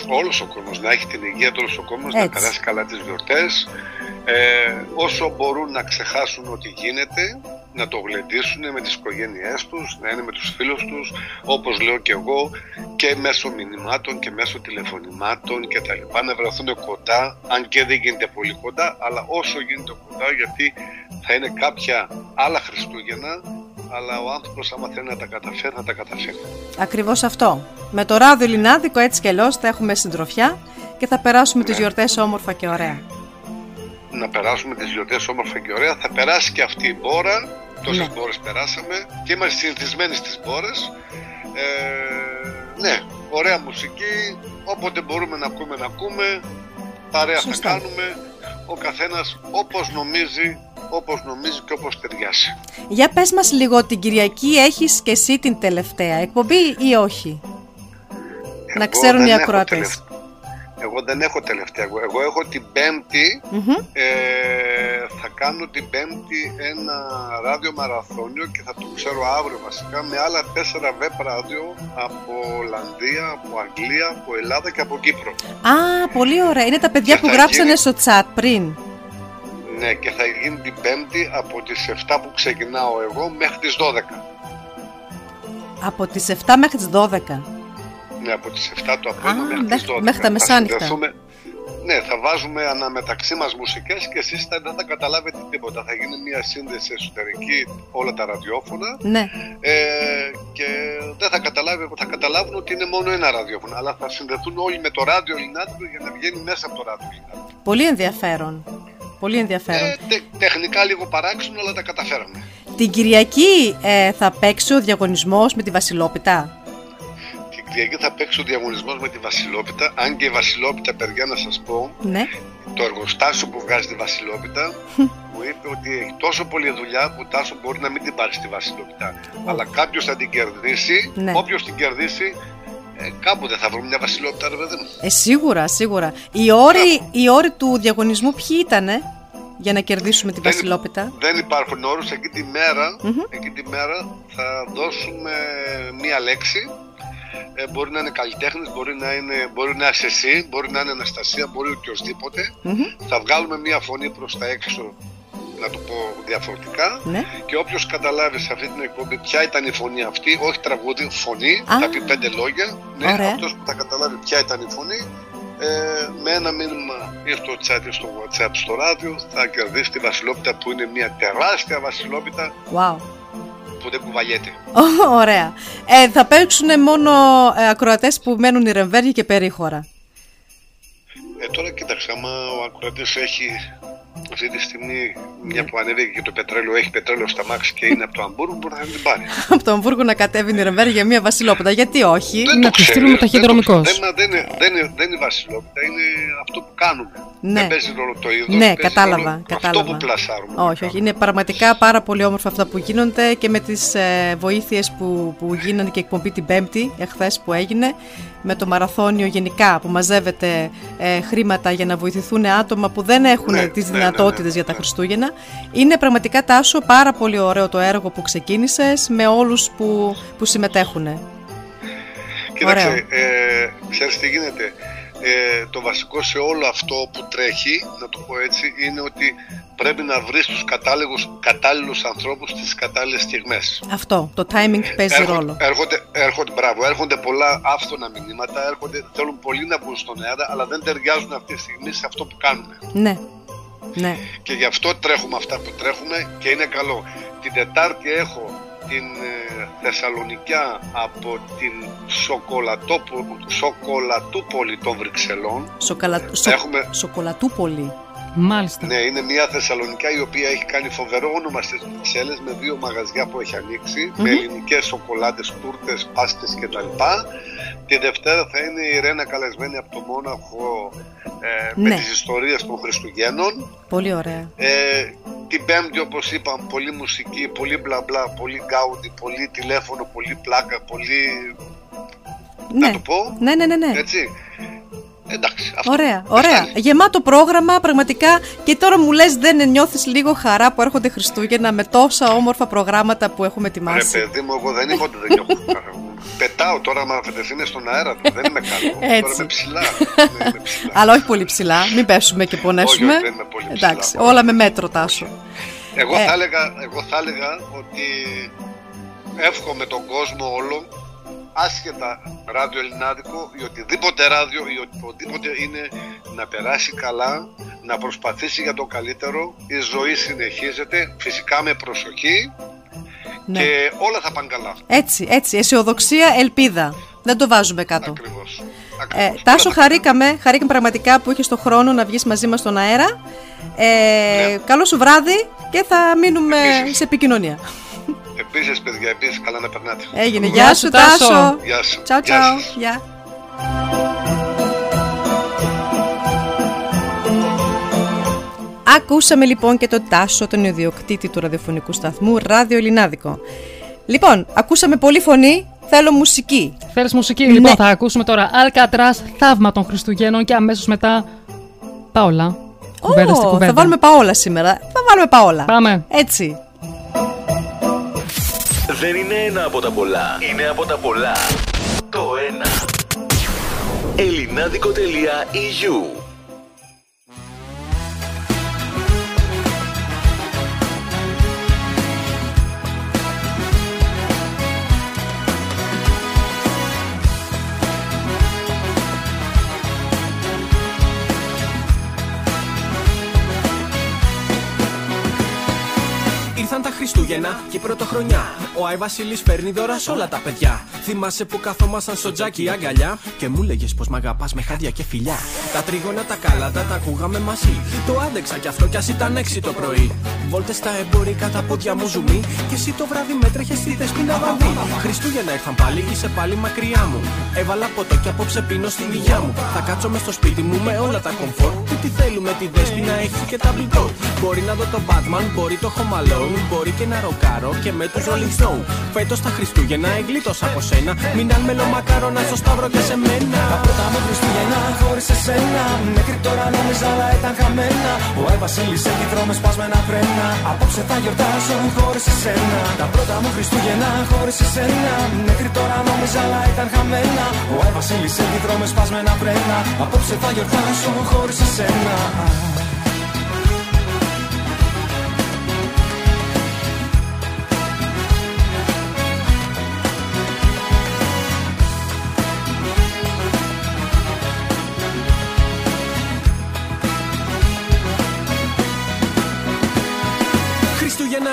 Όλος ο κόσμος να έχει την υγεία του, όλος ο κόσμος να περάσει καλά τις γιορτές. Όσο μπορούν να ξεχάσουν ό,τι γίνεται, να το γλεντήσουν με τις οικογένειές τους, να είναι με τους φίλους τους, όπως λέω και εγώ, και μέσω μηνυμάτων και μέσω τηλεφωνημάτων και τα λοιπά, να βρεθούν κοντά, αν και δεν γίνεται πολύ κοντά, αλλά όσο γίνεται κοντά, γιατί θα είναι κάποια άλλα Χριστούγεννα, αλλά ο άνθρωπος άμα θέλει να τα καταφέρει, θα τα καταφέρει. Ακριβώς αυτό. Με το Ράδιο Ελληνάδικο έτσι και αλλιώς θα έχουμε συντροφιά και θα περάσουμε τις γιορτές όμορφα και ωραία. Να περάσουμε τις γιορτές όμορφα και ωραία. Θα περάσει και αυτή η μπόρα. Τόσες μπόρες περάσαμε και είμαστε συνηθισμένοι στις μπόρες. Ναι, ωραία μουσική. Όποτε μπορούμε να ακούμε, παρέα σωστά. Θα κάνουμε. Ο καθένας όπως νομίζει και όπως ταιριάσει. Για πες μας λίγο, την Κυριακή έχεις και εσύ την τελευταία εκπομπή ή όχι? Εγώ να ξέρουν οι ακροατές. Εγώ δεν έχω τελευταία. Εγώ έχω την Πέμπτη. Θα κάνω την Πέμπτη ένα ράδιο μαραθώνιο και θα το ξέρω αύριο βασικά, με άλλα 4 web ράδιο από Ολλανδία, από Αγγλία, από Ελλάδα και από Κύπρο. Α, πολύ ωραία. Είναι τα παιδιά που γράψανε στο chat πριν. Ναι, και θα γίνει την Πέμπτη από τις 7 που ξεκινάω εγώ μέχρι τις 12. Από τις 7 μέχρι τις 12. Ναι, από τις 7 το απόγευμα μέχρι τα μεσάνυχτα. Ναι, θα βάζουμε αναμεταξύ μας μουσικές και εσείς δεν θα καταλάβετε τίποτα. Θα γίνει μια σύνδεση εσωτερική, όλα τα ραδιόφωνα. Ναι. Και δεν θα καταλάβουν ότι είναι μόνο ένα ραδιόφωνο. Αλλά θα συνδεθούν όλοι με το Ράδιο Ελληνάδικο για να βγαίνει μέσα από το Ράδιο Ελληνάδικο. Πολύ ενδιαφέρον. Πολύ ενδιαφέρον. Τεχνικά λίγο παράξενο, αλλά τα καταφέραμε. Την Κυριακή θα παίξει ο διαγωνισμός με τη Βασιλόπιτα. Κυριακή θα παίξει ο διαγωνισμός με τη Βασιλόπιτα. Αν και η Βασιλόπιτα, παιδιά, να σας πω, το εργοστάσιο που βγάζει τη Βασιλόπιτα μου είπε ότι έχει τόσο πολλή δουλειά που Τάσο μπορεί να μην την πάρει στη Βασιλόπιτα. Αλλά κάποιος θα την κερδίσει. Όποιος την κερδίσει, κάποτε θα βρούμε μια Βασιλόπιτα, ρε παιδί μου. Σίγουρα. Οι όροι του διαγωνισμού ποιοι ήτανε? Για να κερδίσουμε τη Βασιλόπιτα. Δεν υπάρχουν όρους. Εκεί τη μέρα θα δώσουμε μία λέξη. Μπορεί να είναι καλλιτέχνης, μπορεί να είσαι εσύ, μπορεί να είναι Αναστασία, μπορεί οποιοδήποτε. Θα βγάλουμε μια φωνή προς τα έξω, να το πω διαφορετικά. Και όποιος καταλάβει σε αυτή την εκπομπή ποια ήταν η φωνή αυτή, όχι τραγούδι, φωνή, θα πει 5 λόγια. Ναι, αυτός που θα καταλάβει ποια ήταν η φωνή, με ένα μήνυμα ή στο chat ή στο WhatsApp στο ράδιο, θα κερδίσει τη Βασιλόπιτα, που είναι μια τεράστια Βασιλόπιτα. Wow. Που δεν κουβαλιέται. Ωραία. Θα παίξουν μόνο ακροατές που μένουν Νυρεμβέργη και περίχωρα. Τώρα κοίταξε, άμα ο ακροατής έχει αυτή τη στιγμή, μια που ανέβηκε και το πετρέλαιο, έχει πετρέλαιο στα μάξι και είναι από το Αμβούργο, μπορεί να την πάρει. Από το Αμβούργο να κατέβει η Νυρεμβέργη για μια βασιλόπιτα, γιατί όχι. Να τη στείλουμε ταχυδρομικός. Δεν είναι βασιλόπιτα, είναι αυτό που κάνουμε. Ναι. Δεν παίζει ρόλο το είδος. Ναι, κατάλαβα. Αυτό που πλασάρουμε. Όχι, όχι. Είναι πραγματικά πάρα πολύ όμορφα αυτά που γίνονται και με τις βοήθειες που γίνανε και εκπομπή την Πέμπτη, εχθές που έγινε, με το μαραθώνιο γενικά που μαζεύεται χρήματα για να βοηθηθούν άτομα που δεν έχουν τις δυνατότητες για τα Χριστούγεννα. Είναι πραγματικά, Τάσο, πάρα πολύ ωραίο το έργο που ξεκίνησες με όλους που συμμετέχουν. Κοίταξε, ξέρεις τι γίνεται. Το βασικό σε όλο αυτό που τρέχει, να το πω έτσι, είναι ότι πρέπει να βρεις τους κατάλληλους ανθρώπους στις κατάλληλες στιγμές. Αυτό, το timing παίζει ρόλο. Έρχονται πολλά άφθονα μηνύματα, θέλουν πολλοί να μπουν στον αέρα, αλλά δεν ταιριάζουν αυτή τη στιγμή σε αυτό που κάνουμε. Ναι. Ναι. Και γι' αυτό τρέχουμε αυτά που τρέχουμε και είναι καλό. Την Τετάρτη έχω την Θεσσαλονικιά από την Σοκολατούπολη των Βρυξελών. Σοκολατούπολη. Μάλιστα. Ναι, είναι μια Θεσσαλονικιά η οποία έχει κάνει φοβερό όνομα στις Βρυξέλλες με δύο μαγαζιά που έχει ανοίξει, με ελληνικές σοκολάτες, τούρτες, πάστες κτλ. Τη Δευτέρα θα είναι η Ρένα καλεσμένη από το Μόναχο με τις ιστορίες των Χριστουγέννων. Πολύ ωραία. Την Πέμπτη, όπως είπαμε, πολύ μουσική, πολύ μπλα μπλα, πολύ γκάουντι, πολύ τηλέφωνο, πολύ πλάκα, πολύ... Ναι. Να το πω. Ναι. Έτσι. Εντάξει, ωραία. Γεμάτο πρόγραμμα πραγματικά. Και τώρα μου λες, δεν νιώθεις λίγο χαρά που έρχονται Χριστούγεννα με τόσα όμορφα προγράμματα που έχουμε ετοιμάσει? Ρε παιδί μου, εγώ δεν είμαι ότι δεν νιώθω χαρά. Πετάω τώρα, μα είναι στον αέρα, δεν είμαι καλό. Τώρα είμαι ψηλά. Αλλά όχι πολύ ψηλά, μην πέσουμε και πονέσουμε. Όχι, δεν είμαι πολύ ψηλά. Εντάξει, όλα με μέτρο, Τάσο. Εγώ θα έλεγα ότι εύχομαι τον κόσμο όλο, άσχετα Ράδιο Ελληνάδικο ή οτιδήποτε ράδιο ή οτιδήποτε είναι, να περάσει καλά, να προσπαθήσει για το καλύτερο. Η ζωή συνεχίζεται, φυσικά με προσοχή, και όλα θα πάνε καλά. Έτσι, αισιοδοξία, ελπίδα. Δεν το βάζουμε κάτω. Ακριβώς. Τάσο, χαρήκαμε πραγματικά που είχες το χρόνο να βγεις μαζί μας στον αέρα. Καλό σου βράδυ και θα μείνουμε σε επικοινωνία. Επίσης, παιδιά, καλά να περνάτε. Έγινε. Γεια σου, Τάσο. Γεια σου. Τσάου. Γεια. Ακούσαμε λοιπόν και τον Τάσο, τον ιδιοκτήτη του ραδιοφωνικού σταθμού Ράδιο Ελληνάδικο. Λοιπόν, ακούσαμε πολύ φωνή. Θέλω μουσική. Θέλεις μουσική, λοιπόν, θα ακούσουμε τώρα Αλκατράς, Θαύμα των Χριστουγέννων, και αμέσως μετά Παόλα. Θα βάλουμε Παόλα σήμερα. Πάμε. Έτσι. Δεν είναι ένα από τα πολλά. Είναι από τα πολλά. Το ένα. ellinadiko.eu. Τα Χριστούγεννα και η Πρωτοχρονιά. Ο Άι Βασίλης φέρνει δώρα σ' όλα τα παιδιά. Θυμάσαι που καθόμασταν στο τζάκι αγκαλιά και μου λέγες πως μ' αγαπάς με χάδια και φιλιά. Τα τρίγωνα τα καλάτα τα ακούγαμε μαζί. Το άντεξα κι αυτό κι ας ήταν 6 το πρωί. Βόλτες στα εμπορικά τα πόδια μου ζουμί. Και εσύ το βράδυ μέτρεχες στη Δεσποινα βαδί. Χριστούγεννα ήρθαν πάλι, είσαι πάλι μακριά μου. Έβαλα ποτό κι απόψε πίνω στην υγειά μου. Θα κάτσω μες στο σπίτι μου με όλα τα κομφόρ. Τι θέλουμε, τη Δέσποινα έχει και τα μπλιτό. Μπορεί να δω το Batman, μπορεί το Home Alone, μπορεί και να ροκάρω και με τους Rolling Stone. Φέτος τα Χριστούγεννα εγκλήτωσα από σένα. Μείναν μελομακάρονα στο Σταύρο και σε μένα. Τα πρώτα μου Χριστούγεννα χωρίς εσένα. Μέχρι τώρα νόμιζα αλλά ήταν χαμένα. Ο Άι Βασίλης έχει δρόμες σπασμένα φρένα. Απόψε θα γιορτάσω χωρίς εσένα. Τα πρώτα μου Χριστούγεννα χωρίς εσένα. Μέχρι τώρα νόμιζα αλλά ήταν χαμένα. Ο Άι Βασίλης έχει δρόμες σπασμένα φρένα. Απόψε θα γιορτάσω χωρίς εσένα.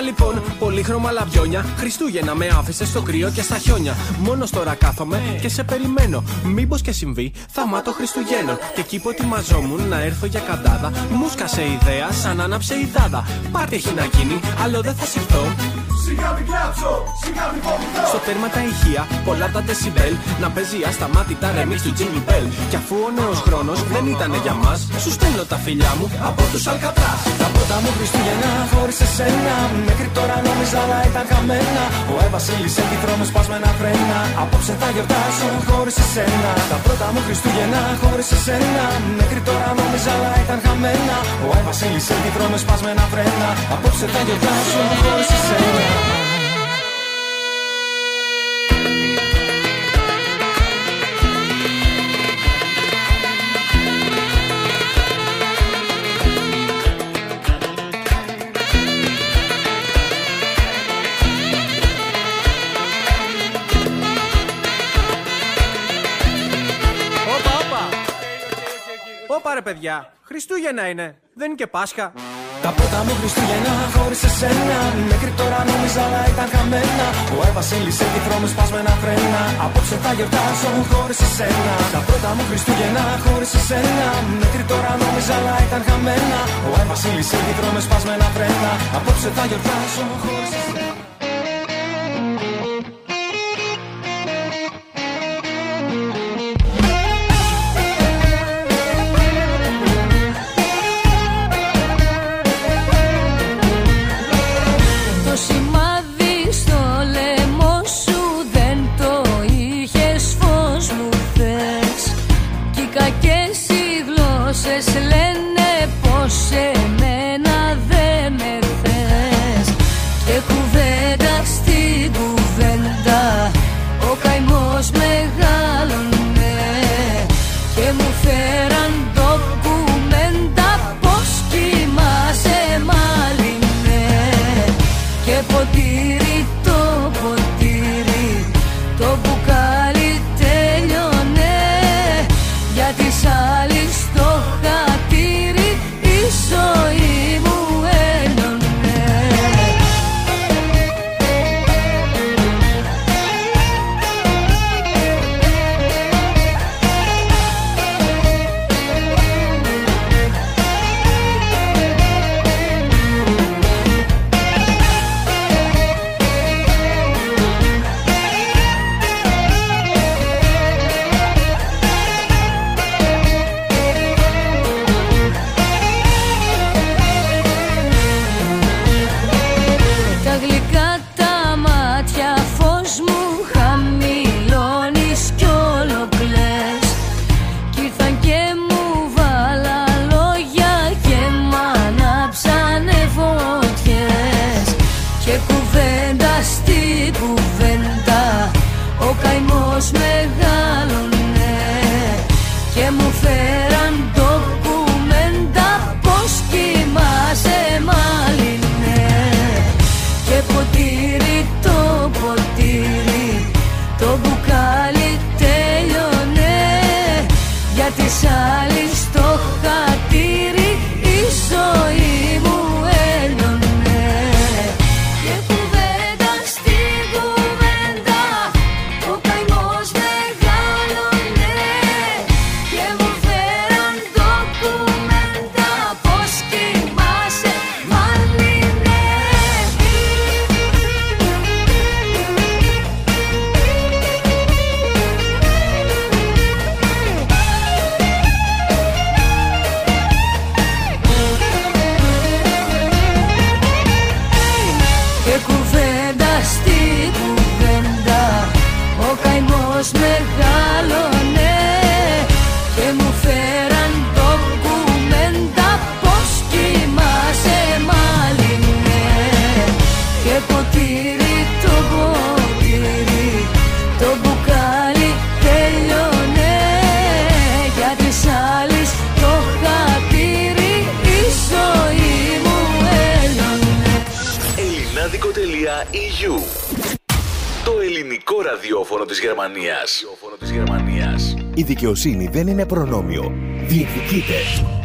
Λοιπόν, πολύχρωμα λαμπιόνια. Χριστούγεννα με άφησε στο κρύο και στα χιόνια. Μόνος τώρα κάθομαι και σε περιμένω. Μήπως και συμβεί θαύμα των Χριστουγέννων. Και εκεί που ετοιμαζόμουν να έρθω για καντάδα, μου σκάσε ιδέα σαν άναψε η δάδα. Πάρτι έχει να γίνει, άλλο δεν θα σηκθώ. Σιγά μην κλάψω, σιγά μην φοβηθώ. Στο τέρμα τα ηχεία, πολλά τα δεσιμπέλ. Να παίζει ασταμάτητα ρεμίξ του Τζίνι Μπέλ. Κι αφού ο νέος χρόνος δεν ήταν για μας, σου στέλνω τα φιλιά μου από τους Αλκατράς. Τα πρώτα μου Χριστούγεννα χωρίς εσένα. Μέχρι τώρα νόμιζα να ήταν χαμένα. Ο Εβασίλης έχει δρόμο σπασμένα φρένα. Απόψε θα γιορτάσω χωρίς εσένα. Τα πρώτα μου Χριστούγεννα χωρίς εσένα. Μέχρι τώρα νόμιζα να ήταν χαμένα. Ο Εβασίλης έχει δρόμο σπασμένα φρένα. Απόψε θα γιορτάσω χωρίς εσένα. Πάρε παιδιά, Χριστούγεννα είναι, δεν είναι και Πάσχα. Τα πρώτα μου Χριστούγεννα χωρίς εσένα. Μέχρι τώρα νόμιζα να ήταν χαμένα. Ο Εβασίλης έχει δρόμο σπασμένα φρένα. Απόψε θα γιορτάσω χωρίς εσένα. Τα πρώτα μου Χριστούγεννα χωρίς εσένα. Μέχρι τώρα νόμιζα να ήταν χαμένα. Ο Εβασίλης έχει δρόμο σπασμένα φρένα. Απόψε θα γιορτάσω χωρίς εσένα. Το ελληνικό ραδιόφωνο της Γερμανίας. Η δικαιοσύνη δεν είναι προνόμιο. Διεκδικείται.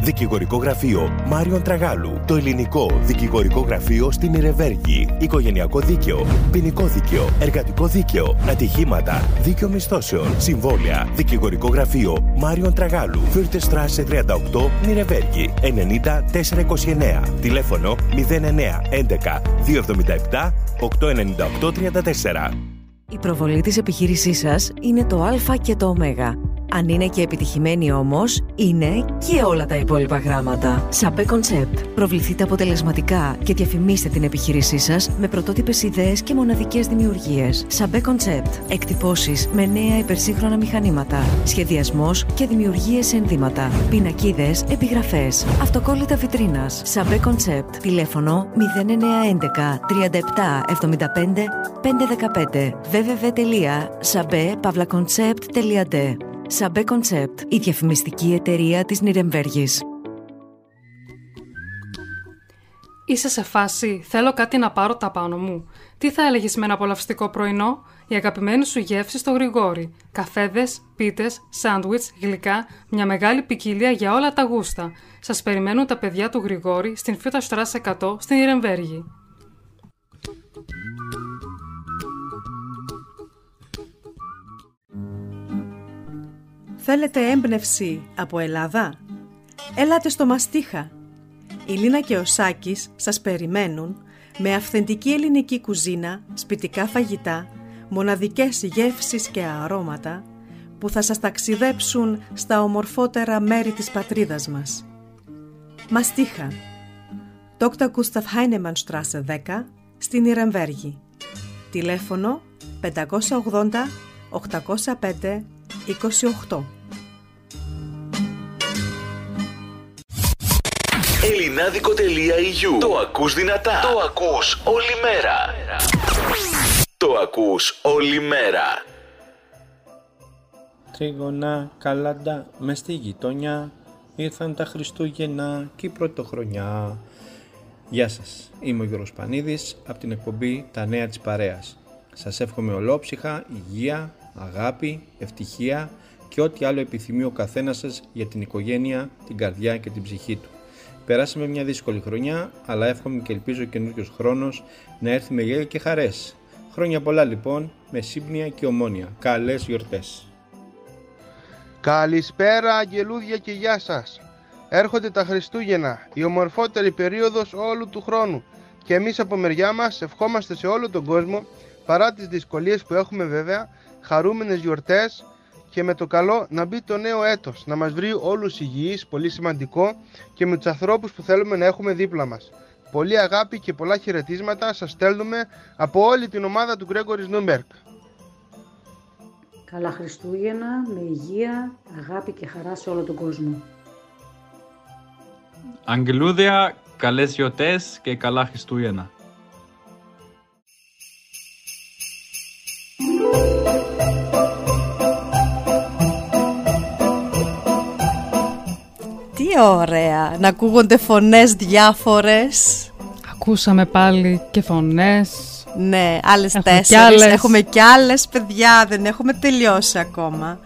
Δικηγορικό γραφείο Μάριον Τραγάλου. Το ελληνικό δικηγορικό γραφείο στη Νυρεμβέργη. Οικογενειακό δίκαιο, ποινικό δίκαιο, εργατικό δίκαιο, ατυχήματα, δίκαιο μισθώσεων, συμβόλαια. Δικηγορικό γραφείο Μάριον Τραγάλου. Φύρτεστράσε 38 Νυρεμβέργη. 90429. Τηλέφωνο 09 11 277 898 34. Η προβολή της επιχείρησής σας είναι το Α και το Ω. Αν είναι και επιτυχημένη όμως, είναι και όλα τα υπόλοιπα γράμματα. Sabay Concept. Προβληθείτε αποτελεσματικά και διαφημίστε την επιχείρησή σας με πρωτότυπες ιδέες και μοναδικές δημιουργίες. Sabay Concept. Εκτυπώσεις με νέα υπερσύγχρονα μηχανήματα. Σχεδιασμός και δημιουργίες σε ενδύματα. Πινακίδες, επιγραφές. Αυτοκόλλητα βιτρίνας. Sabay Concept. Τηλέφωνο 0911 37 75 515. www.sabay-concept.de. Sabay Concept, η διαφημιστική εταιρεία της Νυρεμβέργης. Είσαι σε φάση, θέλω κάτι να πάρω τα πάνω μου. Τι θα έλεγες με ένα απολαυστικό πρωινό? Η αγαπημένη σου γεύση στο Γρηγόρι. Καφέδες, πίτες, σάντουιτς, γλυκά, μια μεγάλη ποικιλία για όλα τα γούστα. Σας περιμένουν τα παιδιά του Γρηγόρι στην Φύρτεστράσε 100 στην Νυρεμβέργη. Θέλετε έμπνευση από Ελλάδα? Έλατε στο Μαστίχα. Η Λίνα και ο Σάκης σας περιμένουν με αυθεντική ελληνική κουζίνα, σπιτικά φαγητά, μοναδικές γεύσεις και αρώματα που θα σας ταξιδέψουν στα ομορφότερα μέρη της πατρίδας μας. Μαστίχα. Dr. Gustav Heinemann Straße 10 στην Νυρεμβέργη. Τηλέφωνο 580 805 28. ellinadiko.eu. Το ακούς δυνατά. Το ακούς όλη μέρα. Το ακούς όλη μέρα. Τρίγωνα, καλάντα, μες στη γειτονιά. Ήρθαν τα Χριστούγεννα και η Πρωτοχρονιά. Γεια σας, είμαι ο Γιώργος Πανίδης από την εκπομπή Τα Νέα της Παρέας. Σας εύχομαι ολόψυχα, υγεία, αγάπη, ευτυχία και ό,τι άλλο επιθυμεί ο καθένας σας για την οικογένεια, την καρδιά και την ψυχή του. Περάσαμε μια δύσκολη χρονιά, αλλά εύχομαι και ελπίζω ο καινούριος χρόνος να έρθει με γέλιο και χαρές. Χρόνια πολλά λοιπόν, με σύμπνοια και ομόνοια. Καλές γιορτές! Καλησπέρα αγγελούδια και γεια σας! Έρχονται τα Χριστούγεννα, η ομορφότερη περίοδος όλου του χρόνου και εμείς από μεριά μας ευχόμαστε σε όλο τον κόσμο, παρά τις δυσκολίες που έχουμε βέβαια, χαρούμενες γιορτές και με το καλό να μπει το νέο έτος, να μας βρει όλους υγιείς, πολύ σημαντικό, και με τους ανθρώπους που θέλουμε να έχουμε δίπλα μας. Πολύ αγάπη και πολλά χαιρετίσματα σας στέλνουμε από όλη την ομάδα του Gregory's Nürnberg. Καλά Χριστούγεννα, με υγεία, αγάπη και χαρά σε όλο τον κόσμο. Αγγελούδια, καλές γιορτές και καλά Χριστούγεννα. Ωραία, να ακούγονται φωνές διάφορες. Ακούσαμε πάλι και φωνές. Ναι, άλλες τέσσερις. Έχουμε κι άλλες, παιδιά, δεν έχουμε τελειώσει ακόμα.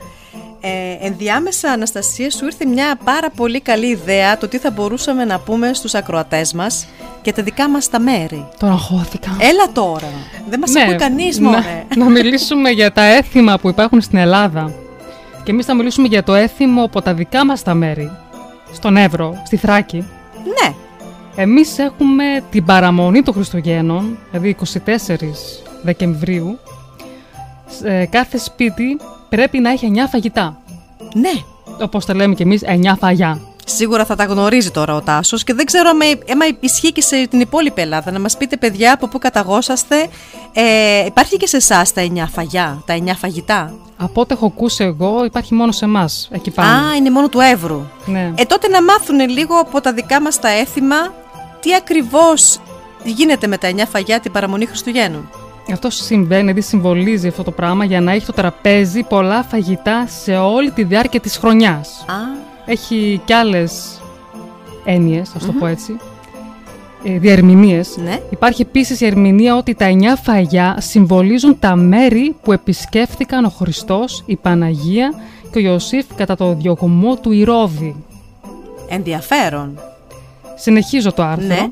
Ενδιάμεσα, Αναστασία, σου ήρθε μια πάρα πολύ καλή ιδέα, το τι θα μπορούσαμε να πούμε στους ακροατές μας και τα δικά μας τα μέρη. Τώρα χώθηκα. Έλα τώρα, δεν μας ακούει κανείς μωρέ. Να μιλήσουμε για τα έθιμα που υπάρχουν στην Ελλάδα. Και εμείς θα μιλήσουμε για το έθιμο από τα δικά μας τα μέρη. Στον Εύρο, στη Θράκη. Ναι. Εμείς έχουμε την παραμονή των Χριστουγέννων, δηλαδή 24 Δεκεμβρίου. Κάθε σπίτι πρέπει να έχει 9 φαγητά. Ναι. Όπως τα λέμε κι εμείς, 9 φαγιά. Σίγουρα θα τα γνωρίζει τώρα ο Τάσος και δεν ξέρω άμα ισχύει και σε την υπόλοιπη Ελλάδα. Να μας πείτε, παιδιά, από πού καταγόσαστε. Υπάρχει και σε εσάς τα 9 φαγιά, τα 9 φαγητά? Από ό,τι έχω ακούσει εγώ, υπάρχει μόνο σε εμάς. Εκεί πάνω. Α, είναι μόνο του Εύρου. Ναι. Τότε να μάθουν λίγο από τα δικά μας τα έθιμα τι ακριβώς γίνεται με τα 9 φαγιά την παραμονή Χριστουγέννου. Αυτό συμβαίνει, δηλαδή συμβολίζει αυτό το πράγμα για να έχει το τραπέζι πολλά φαγητά σε όλη τη διάρκεια της χρονιάς. Έχει κι άλλες έννοιες, θα το πω έτσι. διερμηνίες. Ναι. Υπάρχει επίσης η ερμηνεία ότι τα 9 φαγιά συμβολίζουν τα μέρη που επισκέφθηκαν ο Χριστός, η Παναγία και ο Ιωσήφ κατά το διωγμό του Ηρώδη. Ενδιαφέρον. Συνεχίζω το άρθρο. Ναι.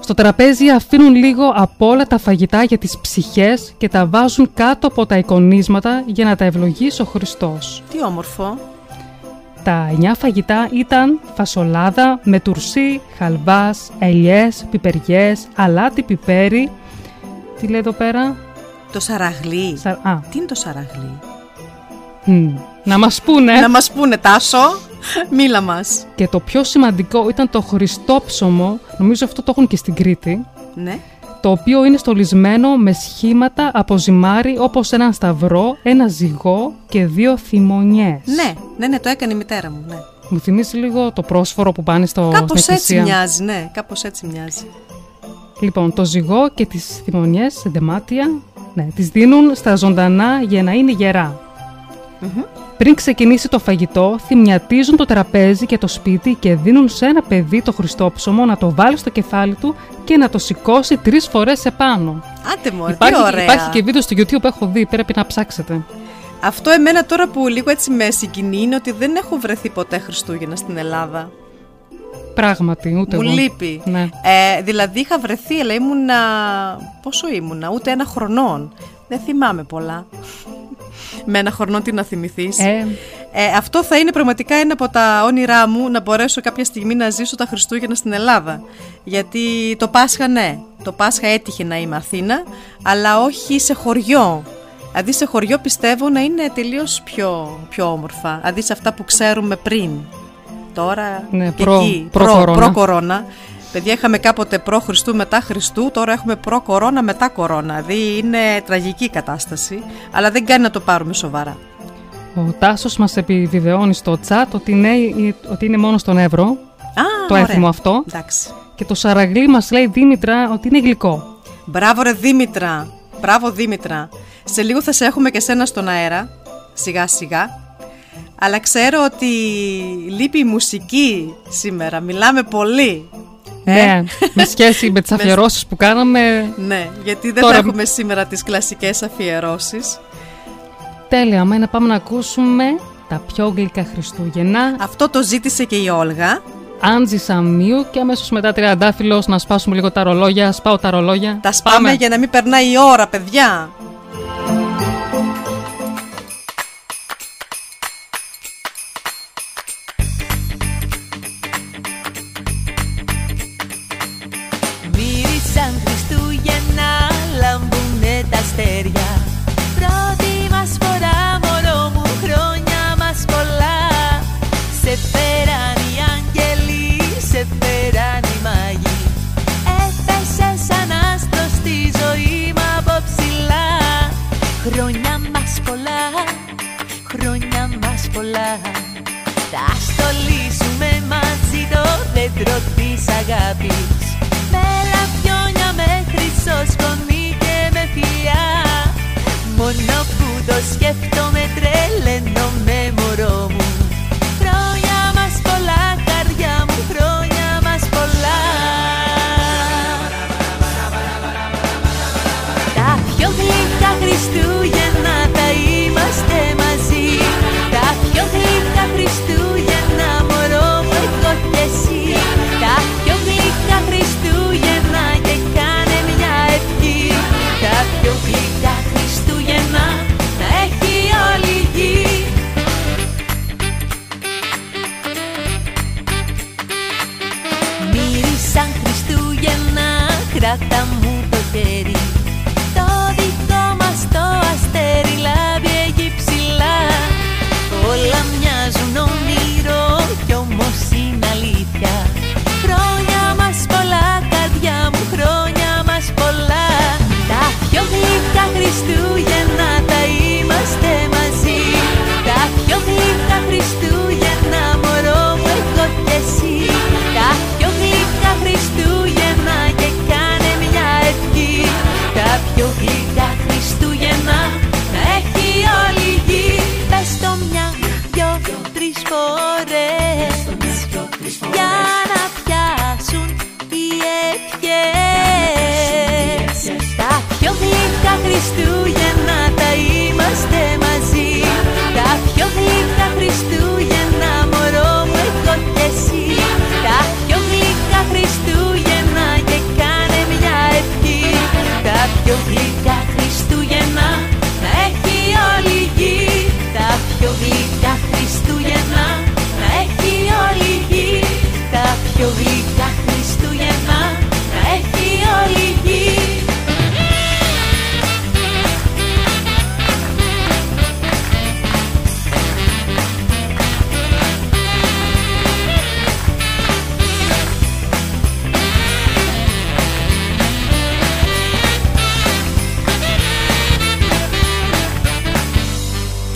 Στο τραπέζι αφήνουν λίγο από όλα τα φαγητά για τις ψυχές και τα βάζουν κάτω από τα εικονίσματα για να τα ευλογήσει ο Χριστός. Τι όμορφο. Τα 9 φαγητά ήταν φασολάδα με τουρσί, χαλβάς, ελιές, πιπεριές, αλάτι, πιπέρι. Τι λέει εδώ πέρα? Το σαραγλί. Τι είναι το σαραγλί? Να μας πούνε. Να μας πούνε, Τάσο. Μίλα μας. Και το πιο σημαντικό ήταν το χριστόψωμο. Νομίζω αυτό το έχουν και στην Κρήτη. Ναι. Το οποίο είναι στολισμένο με σχήματα από ζυμάρι, όπως έναν σταυρό, ένα ζυγό και 2 θυμονιές. Ναι, ναι, ναι, το έκανε η μητέρα μου. Ναι. Μου θυμίζει λίγο το πρόσφορο που πάνε στο εκκλησία. Κάπως έτσι μοιάζει, ναι, κάπως έτσι μοιάζει. Λοιπόν, το ζυγό και τις θυμονιές σε δεμάτια, ναι, τις δίνουν στα ζωντανά για να είναι γερά. Mm-hmm. Πριν ξεκινήσει το φαγητό, θυμιατίζουν το τραπέζι και το σπίτι και δίνουν σε ένα παιδί το χριστόψωμο να το βάλει στο κεφάλι του και να το σηκώσει 3 φορές επάνω. Άντε μωρέ, τι ωραία. Υπάρχει και βίντεο στο YouTube που έχω δει, πρέπει να ψάξετε. Αυτό εμένα τώρα που λίγο έτσι με συγκινεί είναι ότι δεν έχω βρεθεί ποτέ Χριστούγεννα στην Ελλάδα. Πράγματι, ούτε εγώ. Μου λείπει. Ναι. Δηλαδή είχα βρεθεί, αλλά ήμουνα. Πόσο ήμουνα, ούτε 1 χρονών. Δεν θυμάμαι πολλά. Με 1 χρονό τι να θυμηθείς. Αυτό θα είναι πραγματικά ένα από τα όνειρά μου, να μπορέσω κάποια στιγμή να ζήσω τα Χριστούγεννα στην Ελλάδα. Γιατί το Πάσχα, ναι, το Πάσχα έτυχε να είμαι Αθήνα, αλλά όχι σε χωριό. Αντί σε χωριό πιστεύω να είναι τελείως πιο όμορφα. Αντί σε αυτά που ξέρουμε πριν. Τώρα ναι, και εκεί προ-κορώνα. Παιδιά, είχαμε κάποτε προ-Χριστού, μετά Χριστού, τώρα έχουμε προ-κορώνα, μετά κορώνα. Δηλαδή είναι τραγική κατάσταση, αλλά δεν κάνει να το πάρουμε σοβαρά. Ο Τάσος μας επιβεβαιώνει στο τσάτ ότι είναι μόνο στον Εύρο. Α, το έθιμο αυτό. Εντάξει. Και το σαραγλί μας λέει Δήμητρα ότι είναι γλυκό. Μπράβο ρε Δήμητρα, μπράβο Δήμητρα. Σε λίγο θα σε έχουμε και σένα στον αέρα, σιγά σιγά. Αλλά ξέρω ότι λείπει η μουσική σήμερα, μιλάμε πολύ. Ναι, με σχέση με τις αφιερώσεις που κάναμε. Ναι, γιατί δεν θα έχουμε σήμερα τις κλασικές αφιερώσεις. Τέλεια, να πάμε να ακούσουμε τα πιο γλυκά Χριστούγεννα. Αυτό το ζήτησε και η Όλγα. Άντζη Σαμίου και αμέσως μετά Τριαντάφυλλος. Να σπάσουμε λίγο τα ρολόγια, σπάω τα ρολόγια. Τα σπάμε για να μην περνάει η ώρα, παιδιά. Θα στολίσουμε μαζί το δέντρο της αγάπης, με λαμπιόνια, με χρυσό σκονί και με φιλιά. Μόνο που το σκέφτομαι τρελαίνομαι μωρό μου. Χρόνια μας πολλά καρδιά μου, χρόνια μας πολλά. Τα πιο γλυκά Χριστούγεννα τα είμαστε μαζί. Τα πιο γλυκά Χριστούγεννα μωρό μου έχω και εσύ. Τα πιο γλυκά Χριστούγεννα και κάνε μια ευχή. Τα πιο γλυκά Χριστούγεννα να έχει όλη η γη.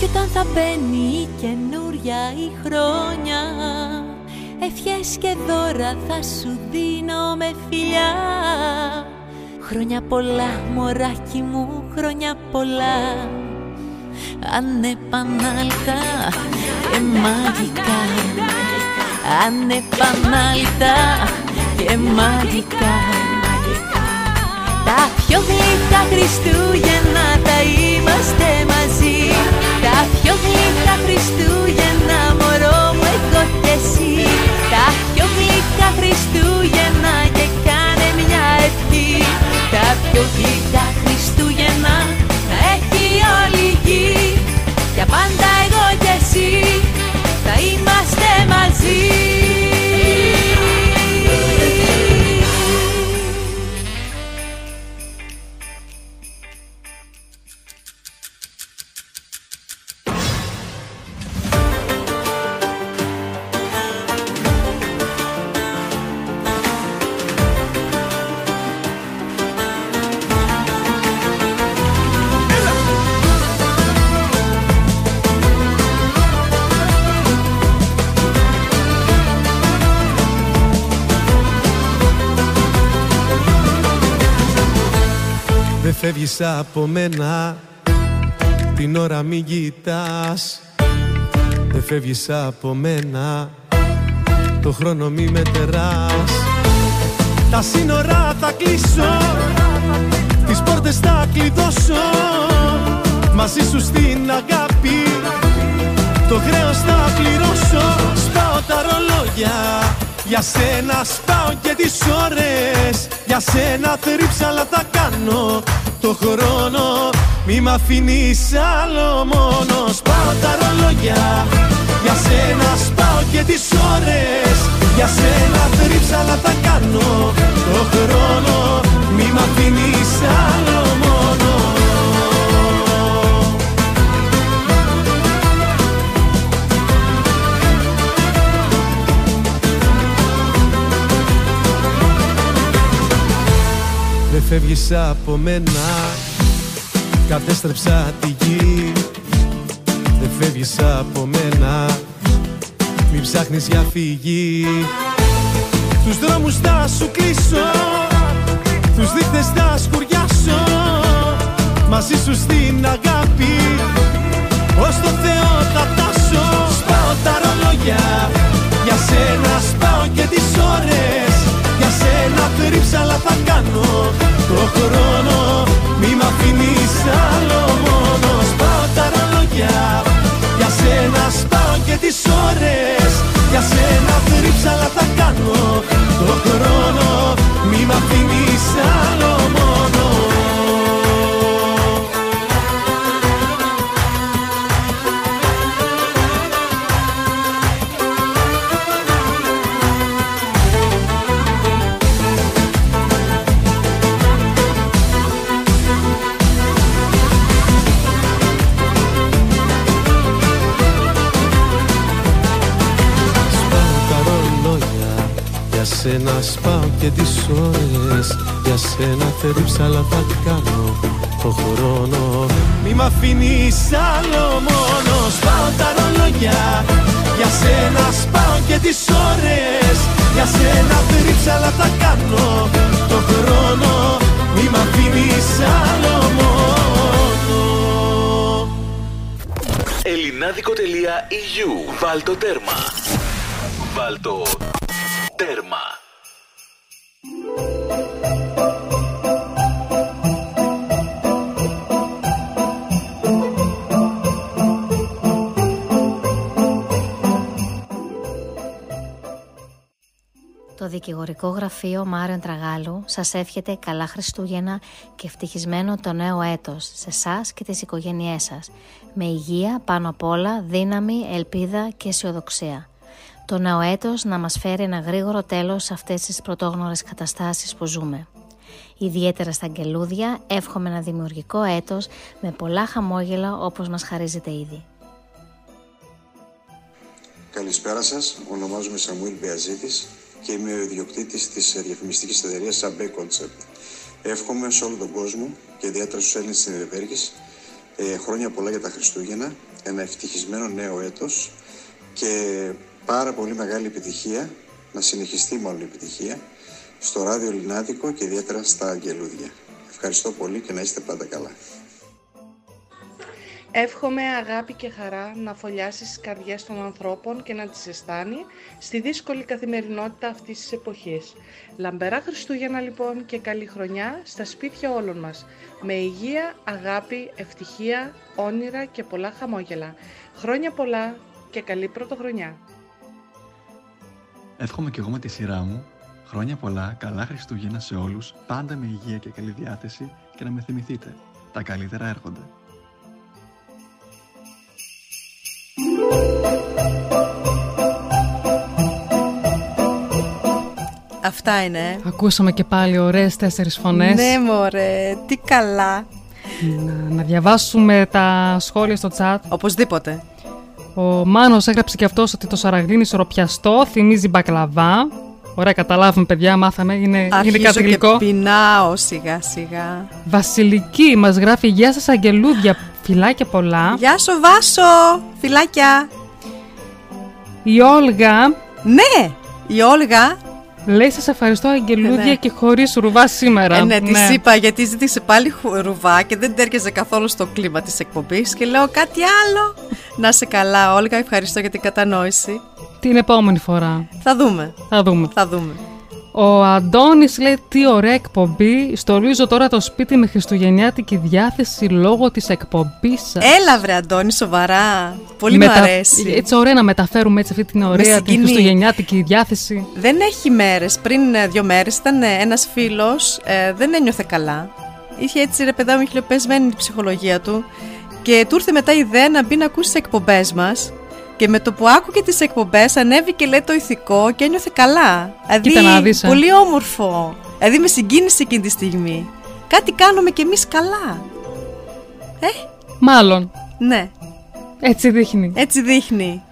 Κι όταν θα μπαίνει η καινούρια η χρόνια, ευχές και δώρα θα σου δίνω με φιλιά. Χρόνια πολλά, μωράκι μου, χρόνια πολλά, ανεπανάλητα και μαγικά, ανεπανάλητα και μαγικά. Τα πιο γλυκά Χριστούγεννα τα είμαστε μαζί. Τα πιο γλυκά Χριστούγεννα, μωρό μου, εγώ και εσύ. Τα πιο γλυκά Χριστούγεννα και κάνε μια ευχή. Τα πιο γλυκά Χριστούγεννα θα έχει όλη η γη. Για πάντα εγώ και εσύ θα είμαστε μαζί. Φεύγεις από μένα, την ώρα μη κοιτάς. Δεν φεύγεις από μένα, το χρόνο μη μετεράς. Τα σύνορα θα κλείσω, τις πόρτες θα κλειδώσω. Μαζί σου στην αγάπη, το χρέος θα πληρώσω. Σπάω τα ρολόγια για σένα, σπάω και τις ώρες για σένα. Θρύψα αλλά τα κάνω το χρόνο, μη μ' αφήνεις άλλο μόνο. Σπάω τα ρολόγια για σένα, σπάω και τις ώρες για σένα. Θρύψα αλλά τα κάνω το χρόνο, μη μ' αφήνεις άλλο μόνο. Δεν φεύγεις από μένα, κατέστρεψα τη γη. Δεν φεύγεις από μένα, μην ψάχνεις για φυγή. Τους δρόμους θα σου κλείσω, τους δείχτες θα σκουριάσω. Μαζί σου στην αγάπη, ως το Θεό θα τάσω. Σπάω τα ρολόγια για σένα, σπάω και τις ώρες για σένα. Θρύψα αλλά θα κάνω το χρόνο, μη μ' αφήνεις άλλο μόνο. Σπάω τα ρολόγια για σένα, σπάω και τις ώρες για σένα. Θρύψα αλλά θα κάνω το χρόνο, μη μ' αφήνεις άλλο μόνο. Για σένα σπάω και τις ώρες, για σένα θερύψα αλλά θα κάνω το χρόνο, μη μ' αφήνεις άλλο μόνο. Σπάω τα ρολόγια για σένα, σπάω και τις ώρες για σένα. Θερύψα αλλά θα κάνω το χρόνο, μη μ' αφήνεις άλλο μόνο. ellinadiko.eu. Βάλ' το τέρμα. Βάλ' το τέρμα. Το δικηγορικό γραφείο Μάριον Τραγάλου σας εύχεται καλά Χριστούγεννα και ευτυχισμένο το νέο έτος σε εσάς και τις οικογένειές σας. Με υγεία, πάνω απ' όλα, δύναμη, ελπίδα και αισιοδοξία. Το νέο έτος να μας φέρει ένα γρήγορο τέλος σε αυτές τις πρωτόγνωρες καταστάσεις που ζούμε. Ιδιαίτερα στα αγγελούδια, εύχομαι ένα δημιουργικό έτος με πολλά χαμόγελα όπως μας χαρίζεται ήδη. Καλησπέρα σας, ονομάζομαι Σαμουήλ Μπεαζίτης και είμαι ο ιδιοκτήτης της διαφημιστικής εταιρείας Sabay Concept. Εύχομαι σε όλο τον κόσμο και ιδιαίτερα στους Έλληνες της Νυρεμβέργης χρόνια πολλά για τα Χριστούγεννα, ένα ευτυχισμένο νέο έτος και πάρα πολύ μεγάλη επιτυχία, να συνεχιστεί μάλλον η επιτυχία, στο Ράδιο Ελληνάδικο και ιδιαίτερα στα Αγγελούδια. Ευχαριστώ πολύ και να είστε πάντα καλά. Εύχομαι αγάπη και χαρά να φωλιάσει τις καρδιές των ανθρώπων και να τις ζεστάνει στη δύσκολη καθημερινότητα αυτής της εποχής. Λαμπερά Χριστούγεννα λοιπόν και καλή χρονιά στα σπίτια όλων μας. Με υγεία, αγάπη, ευτυχία, όνειρα και πολλά χαμόγελα. Χρόνια πολλά και καλή πρωτοχρονιά. Εύχομαι και εγώ με τη σειρά μου χρόνια πολλά, καλά Χριστούγεννα σε όλους, πάντα με υγεία και καλή διάθεση και να με θυμηθείτε. Τα καλύτερα έρχονται. Αυτά είναι. Ακούσαμε και πάλι ωραίες 4 φωνές. Ναι μωρέ, τι καλά. Να διαβάσουμε τα σχόλια στο chat. Οπωσδήποτε. Ο Μάνος έγραψε και αυτός ότι το σαραγλίνι ισορροπιαστό θυμίζει μπακλαβά. Ωραία, καταλάβουμε παιδιά, μάθαμε, είναι κάτι γλυκό. Αρχίζω και πεινάω σιγά σιγά. Βασιλική μας γράφει: γεια σας Αγγελούδια, φιλάκια πολλά. Γεια σου Βάσο, φιλάκια. Η Όλγα. Ναι, η Όλγα λέει: σας ευχαριστώ Αγγελούδια και χωρίς ρουβά σήμερα. Της είπα, γιατί ζήτησε πάλι ρουβά και δεν τέριαζε καθόλου στο κλίμα της εκπομπής και λέω κάτι άλλο. Να σε καλά Όλγα, ευχαριστώ για την κατανόηση. Την επόμενη φορά. Θα δούμε. Ο Αντώνης λέει: τι ωραία εκπομπή. Στολίζω τώρα το σπίτι με χριστουγεννιάτικη διάθεση λόγω της εκπομπής σας. Έλα βρε Αντώνη, σοβαρά. Πολύ μου αρέσει. Έτσι ωραία να μεταφέρουμε έτσι αυτή την ωραία την χριστουγεννιάτικη διάθεση. Δεν έχει μέρες. Πριν 2 μέρες ήταν ένας φίλος, δεν ένιωθε καλά. Είχε έτσι ρε παιδά μου χιλιοπεσμένη την ψυχολογία του και του ήρθε μετά η ιδέα να μπει να ακούσει τις εκπομπές μας. Και με το που άκουγε τις εκπομπές ανέβηκε λέει το ηθικό και ένιωθε καλά. Δηλαδή πολύ όμορφο. Δηλαδή με συγκίνησε εκείνη τη στιγμή. Κάτι κάνουμε κι εμείς καλά. Μάλλον. Ναι. Έτσι δείχνει.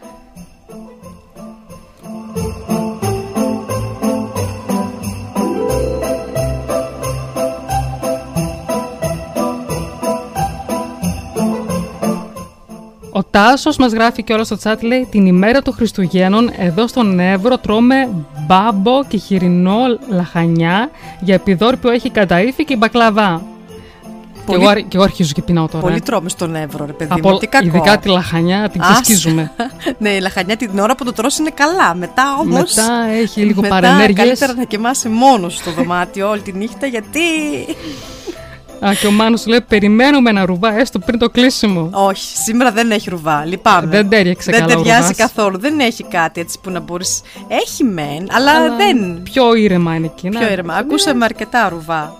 Ο Τάσος μας γράφει και όλα στο chat, λέει: την ημέρα των Χριστουγέννων εδώ στον Εύρο τρώμε μπάμπο και χοιρινό λαχανιά. Για επιδόρπιο έχει καταΐφι και μπακλαβά. Και εγώ αρχίζω και πεινάω τώρα. Πολύ τρώμε στον Εύρο, ρε παιδί μου. Ειδικά τη λαχανιά την ξεσκίζουμε. Ναι, η λαχανιά την ώρα που το τρως είναι καλά. Μετά όμως. Μετά έχει λίγο παρενέργειες. Καλύτερα να κοιμάσαι μόνος στο δωμάτιο όλη τη νύχτα, γιατί. Και ο Μάνος λέει: περιμένουμε ένα ρουβά έστω πριν το κλείσιμο. Όχι, σήμερα δεν έχει ρουβά. Λυπάμαι. Δεν ταιριάζει καθόλου. Δεν έχει κάτι έτσι που να μπορείς. Έχει μεν, αλλά δεν. Πιο ήρεμα είναι εκείνα. Ακούσαμε αρκετά ρουβά.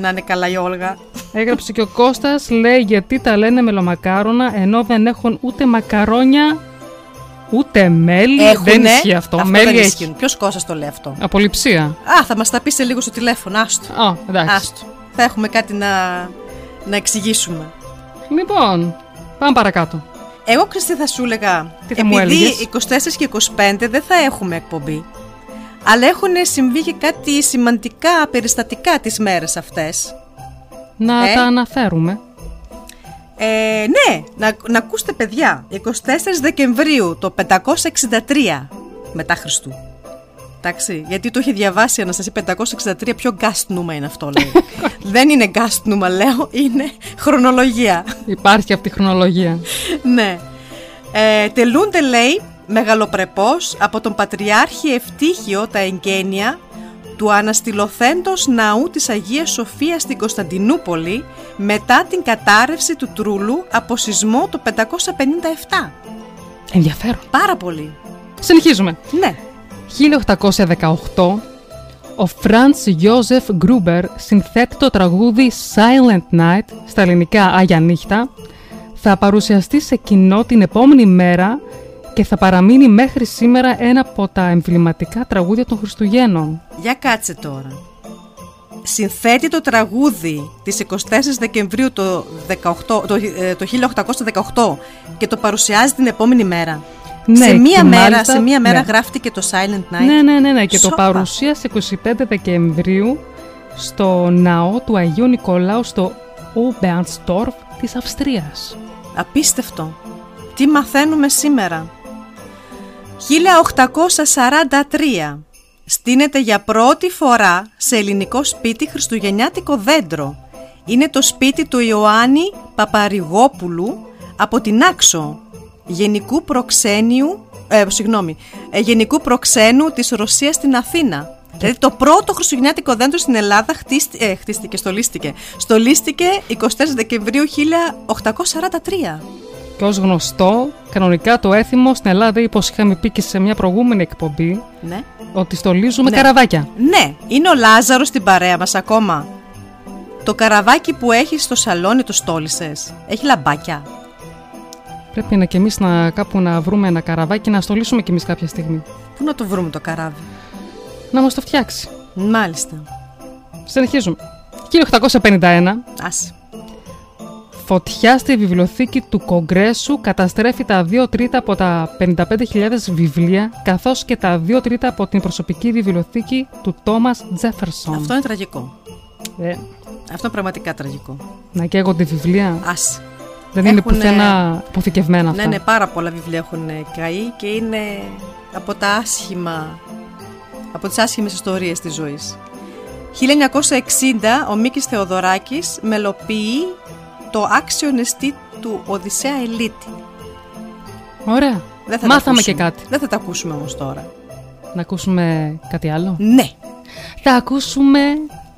Να είναι καλά η Όλγα. Έγραψε και ο Κώστας, λέει: γιατί τα λένε μελομακάρονα ενώ δεν έχουν ούτε μακαρόνια ούτε μέλι. Δεν ισχύει αυτό. Μέλι έχει. Ποιος Κώστας το λέει αυτό? Απολυψία. Θα μας τα πει σε λίγο στο τηλέφωνο. Άστο. Εντάξει. Θα έχουμε κάτι να εξηγήσουμε. Λοιπόν, πάμε παρακάτω. Εγώ, Χριστή, θα σου έλεγα, επειδή 24 και 25 δεν θα έχουμε εκπομπή, αλλά έχουν συμβεί και κάτι σημαντικά περιστατικά τις μέρες αυτές. Να τα αναφέρουμε. Ναι, να ακούστε παιδιά, 24 Δεκεμβρίου το 563 μετά Χριστού. Εντάξει, γιατί το είχε διαβάσει η Αναστασία 563, πιο γκάστ νούμα είναι αυτό λέει. Δεν είναι γκάστ νούμα λέω, είναι χρονολογία. Υπάρχει αυτή η χρονολογία. Ναι. Τελούνται λέει μεγαλοπρεπώς από τον Πατριάρχη Ευτύχιο τα εγγένεια του αναστηλωθέντος ναού της Αγίας Σοφίας στην Κωνσταντινούπολη μετά την κατάρρευση του Τρούλου από σεισμό το 557. Ενδιαφέρον. Πάρα πολύ. Συνεχίζουμε. Ναι. 1818, ο Φραντς Γιόζεφ Γκρούμπερ συνθέτει το τραγούδι Silent Night, στα ελληνικά Άγια Νύχτα, θα παρουσιαστεί σε κοινό την επόμενη μέρα και θα παραμείνει μέχρι σήμερα ένα από τα εμβληματικά τραγούδια των Χριστουγέννων. Για κάτσε τώρα. Συνθέτει το τραγούδι της 24 Δεκεμβρίου το 1818 και το παρουσιάζει την επόμενη μέρα. Ναι, σε μία μέρα γράφτηκε το Silent Night. Ναι. Και το παρουσίασε 25 Δεκεμβρίου στο ναό του Αγίου Νικολάου στο Ομπερνστορφ της Αυστρίας. Απίστευτο! Τι μαθαίνουμε σήμερα! 1843 στείνεται για πρώτη φορά σε ελληνικό σπίτι χριστουγεννιάτικο δέντρο. Είναι το σπίτι του Ιωάννη Παπαρηγόπουλου από την Άξο, γενικού προξένου της Ρωσίας στην Αθήνα. Δηλαδή το πρώτο χριστουγεννιάτικο δέντρο στην Ελλάδα στολίστηκε 24 Δεκεμβρίου 1843. Και ως γνωστό, κανονικά το έθιμο στην Ελλάδα, όπως είχαμε πει και σε μια προηγούμενη εκπομπή, ναι, ότι στολίζουμε, ναι, καραβάκια. Ναι, είναι ο Λάζαρος στην παρέα μας ακόμα. Το καραβάκι που έχει στο σαλόνι το στόλισες? Έχει λαμπάκια? Πρέπει να και εμείς κάπου να βρούμε ένα καραβάκι να στολίσουμε κι εμείς κάποια στιγμή. Πού να το βρούμε το καράβι? Να μας το φτιάξει. Μάλιστα. Συνεχίζουμε. 1851. Άση. Φωτιά στη βιβλιοθήκη του Κογκρέσου καταστρέφει τα 2/3 από τα 55.000 βιβλία, καθώς και τα 2/3 από την προσωπική βιβλιοθήκη του Τόμας Τζέφερσον. Αυτό είναι τραγικό. Αυτό είναι πραγματικά τραγικό. Να καίγονται βιβλία. Άση. Δεν είναι πουθενά αποθηκευμένα αυτά. Ναι, ναι, πάρα πολλά βιβλία έχουν καεί και είναι από τα άσχημα, από τις άσχημες ιστορίες της ζωής. 1960 ο Μίκης Θεοδωράκης μελοποιεί το άξιο νηστί του Οδυσσέα Ελίτη. Ωραία. Μάθαμε και κάτι. Δεν θα τα ακούσουμε όμως τώρα. Να ακούσουμε κάτι άλλο? Ναι. Θα ακούσουμε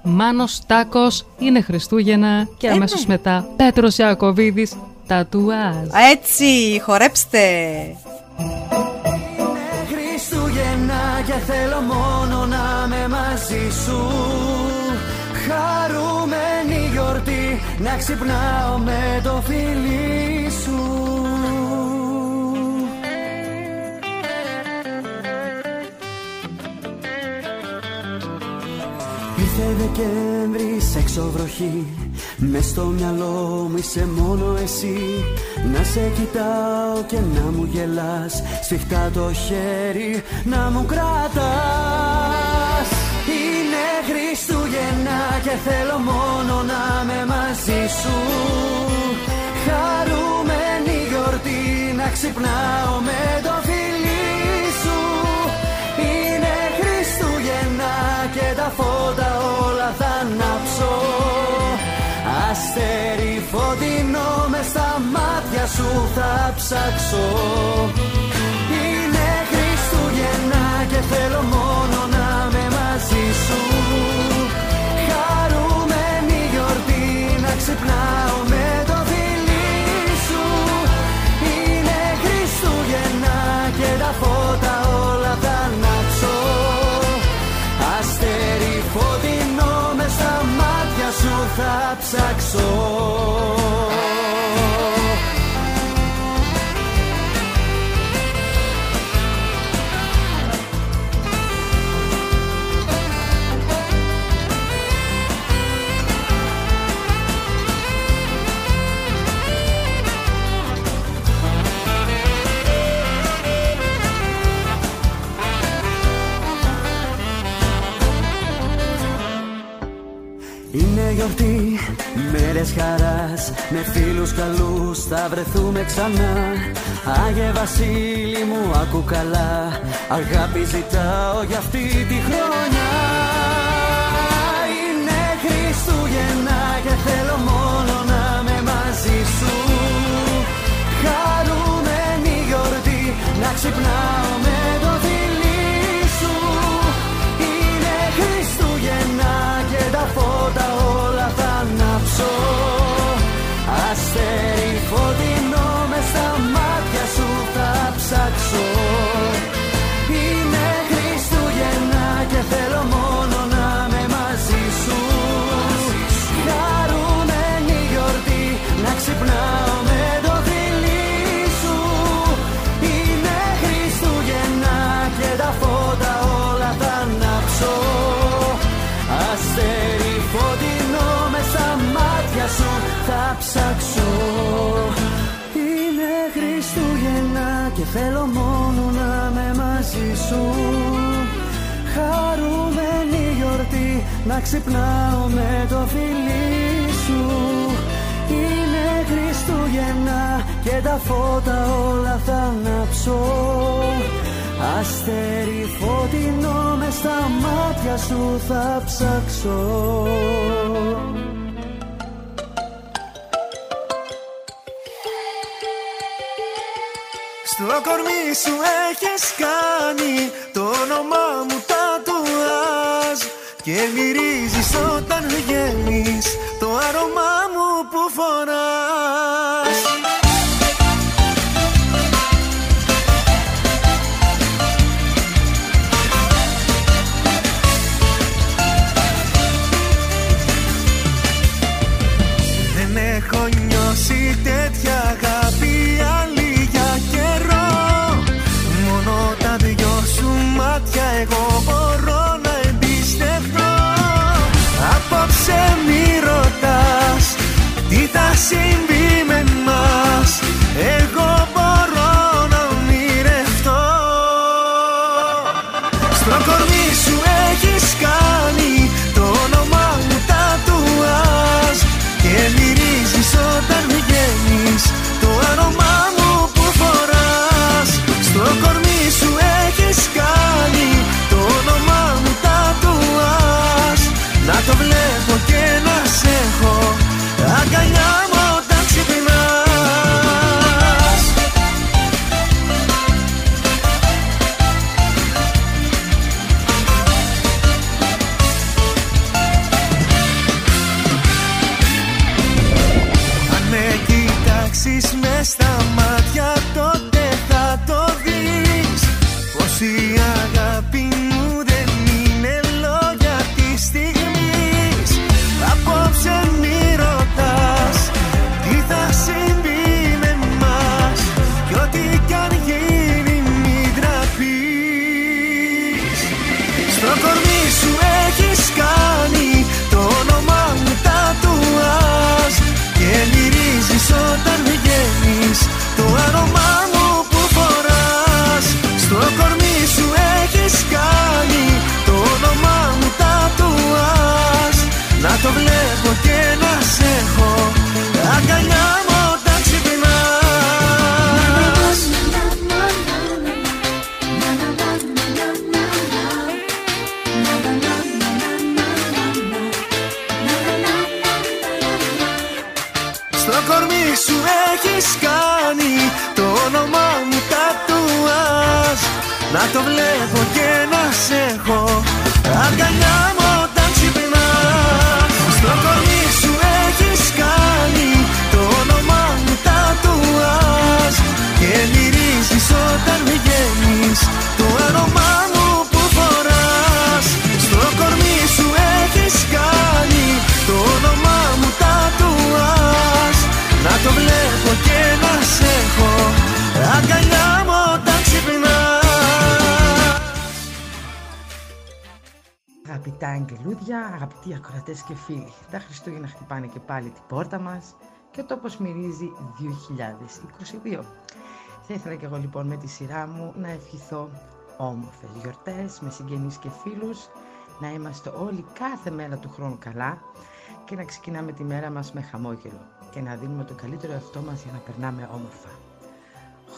Μάνος Τάκος, είναι Χριστούγεννα, και αμέσως μετά Πέτρος Ιακωβίδης, Τατουάζ. Έτσι, χορέψτε. Και θέλω μόνο να με μαζί σου, χαρούμενη γιορτή, να ξυπνάω με το φίλι σου. Ήρθε Δεκέμβρη, σ' έξω βροχή, μες στο μυαλό μου είσαι μόνο εσύ. Να σε κοιτάω και να μου γελάς, σφιχτά το χέρι να μου κρατάς. Είναι Χριστούγεννα και θέλω μόνο να με μαζί σου, χαρούμενη γιορτή, να ξυπνάω με το φίλι σου. Είναι Χριστούγεννα και τα φώτα όλα θα ανάψω, αστέρι φωτεινό μες στα μάτια σου θα ψάξω. Είναι Χριστούγεννα και θέλω μόνο να με μαζί σου, χαρούμενη γιορτή, να ξυπνάω με το φίλι σου. Είναι Χριστούγεννα και τα φώτα όλα θα ανάψω, αστέρι φωτεινό μες στα μάτια σου θα ψάξω. Είναι γιορτή, μέρες χαράς, με φίλους καλούς θα βρεθούμε ξανά. Άγιε Βασίλη μου άκου καλά, αγάπη ζητάω για αυτή τη χρονιά. Είναι Χριστούγεννα και θέλω μόνο να με μαζί σου, χαρούμενη γιορτή, να ξυπνάω με το φίλι σου. Είναι Χριστούγεννα και τα φώτα όλα θα ανάψω, αστέρι φωτεινό μες στα μάτια σου θα ψάξω. Είναι Χριστούγεννα και θέλω μόνο να με μαζί σου, χαρούμενη γιορτή, να ξυπνάω με το φίλι σου. Είναι Χριστούγεννα και τα φώτα όλα θα ανάψω, αστέρι φωτεινό μες στα μάτια σου θα ψάξω. Είναι Χριστούγεννα και θέλω μόνο να με μαζί σου, χαρούμενη γιορτή, να ξυπνάω με το φίλι σου. Είναι Χριστούγεννα Χριστούγεννα και τα φώτα όλα θα ανάψω. Αστέρι φωτεινό μες στα μάτια σου θα ψάξω. Στο κορμί σου έχεις κάνει το όνομά μου τατουάζ και μυρίζεις όταν γέννεις το άρωμά μου που φοράς. Δεν έχω νιώσει τέτοια αγάπη άλλη για καιρό. Μόνο τα δυο σου μάτια εγώ μπορώ να εμπιστευτώ. Απόψε μη ρωτάς τι θα συμβεί με μας. Εγώ μπορώ να ονειρευτώ. Στο κορμί σου έχεις κάνει το όνομά μου τατουάζ και μυρίζεις όταν βγαίνεις το άρωμά μου που φοράς. Στο κορμί σου έχεις κάνει το όνομά μου τατουάζ. Να το βλέπω και να σε έχω αγκαλιά μου όταν ξυπνάς. Αν με κοιτάξεις μες στα μάτια τότε θα το δεις πως η αγάπη μου δεν είναι λόγια της στιγμής. Απόψε μη ρωτάς τι θα συμβεί με μας κι ό,τι κι αν γίνει μη τραπείς. Στο κορμί σου έχεις κάνει το όνομά μου τατουάζ και μυρίζεις όταν βγαίνεις το άρωμά μου που φοράς. Στο κορμί σου έχεις κάνει το όνομά μου τατουάζ. Να το βλέπω και να σε έχω αγκαλιά μου όταν ξυπνάς. Στο κορμί σου έχεις κάνει το όνομά μου τατουάζ. Να το βλέπω και να σε έχω αγκαλιά μου όταν ξυπνάς. Στο κορμί σου έχεις κάνει το όνομά μου τατουάζ και μυρίζεις όταν βγαίνεις το άρωμά μου που φοράς. Στο κορμί σου έχεις κάνει το όνομά μου τατουάζ. Να το βλέπω και να σε έχω αγκαλιά μου όταν ξυπνάς. Αγαπητά αγγελούδια, αγαπητοί ακροατές και φίλοι, τα Χριστούγεννα χτυπάνε και πάλι την πόρτα μας και ο τόπος μυρίζει 2022. Θα ήθελα και εγώ λοιπόν με τη σειρά μου να ευχηθώ όμορφες γιορτές με συγγενείς και φίλους, να είμαστε όλοι κάθε μέρα του χρόνου καλά και να ξεκινάμε τη μέρα μας με χαμόγελο και να δίνουμε το καλύτερο εαυτό μας για να περνάμε όμορφα.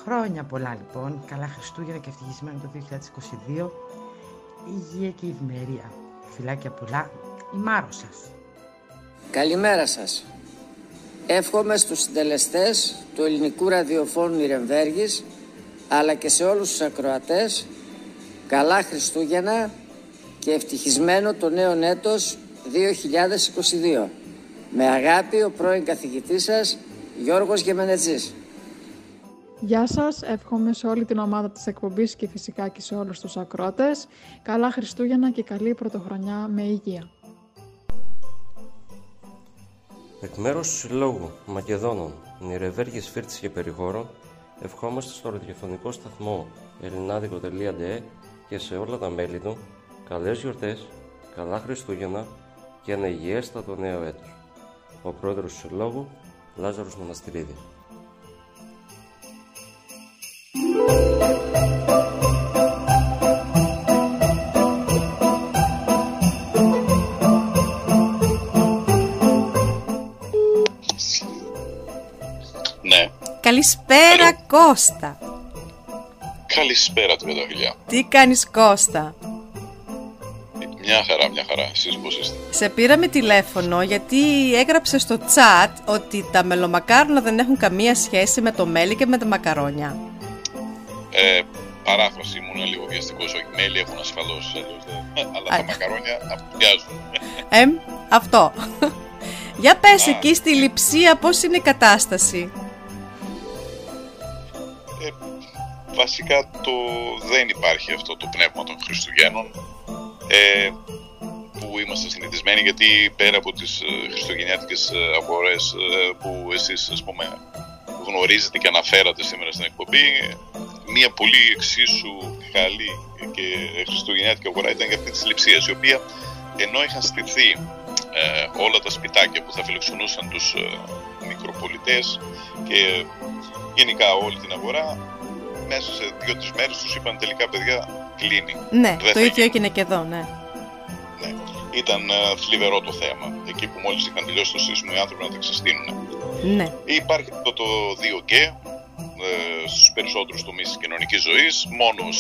Χρόνια πολλά λοιπόν, καλά Χριστούγεννα και ευτυχισμένο το 2022. Υγεία και ευημερία. Φιλάκια πολλά, η Μάρο σας. Καλημέρα σας. Εύχομαι στους συντελεστές του ελληνικού ραδιοφώνου Νυρεμβέργης αλλά και σε όλους τους ακροατές καλά Χριστούγεννα και ευτυχισμένο το νέο έτος 2022. Με αγάπη ο πρώην καθηγητής σας Γιώργος Γεμενετζής. Γεια σας, εύχομαι σε όλη την ομάδα της εκπομπής και φυσικά και σε όλους τους ακροατές καλά Χριστούγεννα και καλή πρωτοχρονιά με υγεία. Εκ μέρους του Συλλόγου Μακεδόνων Νυρεμβέργης Φύρτης και Περιγόρων ευχόμαστε στο ραδιοφωνικό σταθμό ellinadiko.eu και σε όλα τα μέλη του καλές γιορτές, καλά Χριστούγεννα και ένα υγιέστατο νέο έτος. Ο πρόεδρος του Συλλόγου Λάζαρος Μοναστηρίδης. Κώστα. Καλησπέρα Τριανταφυλλιά. Τι κάνεις Κώστα? Μια χαρά, μια χαρά. Εσείς πώς είστε? Σε πήραμε τηλέφωνο γιατί έγραψε στο chat ότι τα μελομακάρονα δεν έχουν καμία σχέση με το μέλι και με τα μακαρόνια. Παράφραση, ήμουν λίγο βιαστικός. Όχι, μέλι έχουν ασφαλώς, αλλά τα μακαρόνια αποβιάζουν. Αυτό. Για πες εκεί στη Λειψία πώς είναι η κατάσταση? Βασικά δεν υπάρχει αυτό το πνεύμα των Χριστουγέννων που είμαστε συνηθισμένοι, γιατί πέρα από τις χριστουγεννιάτικες αγορές που εσείς ας πούμε γνωρίζετε και αναφέρατε σήμερα στην εκπομπή, μια πολύ εξίσου καλή και χριστουγεννιάτικη αγορά ήταν για αυτή της Λειψίας, η οποία ενώ είχαν στηθεί όλα τα σπιτάκια που θα φιλοξενούσαν τους μικροπολιτές και γενικά όλη την αγορά, μέσα σε 2-3 μέρες τους είπαν τελικά παιδιά κλείνει. Ναι, δεν το ίδιο έγινε και εδώ, ναι. Ήταν θλιβερό το θέμα. Εκεί που μόλις είχαν τελειώσει το σύστημα οι άνθρωποι να τα ξεστήνουν. Ναι. Υπάρχει αυτό το 2G στους περισσότερους τομείς της κοινωνικής ζωής. Μόνος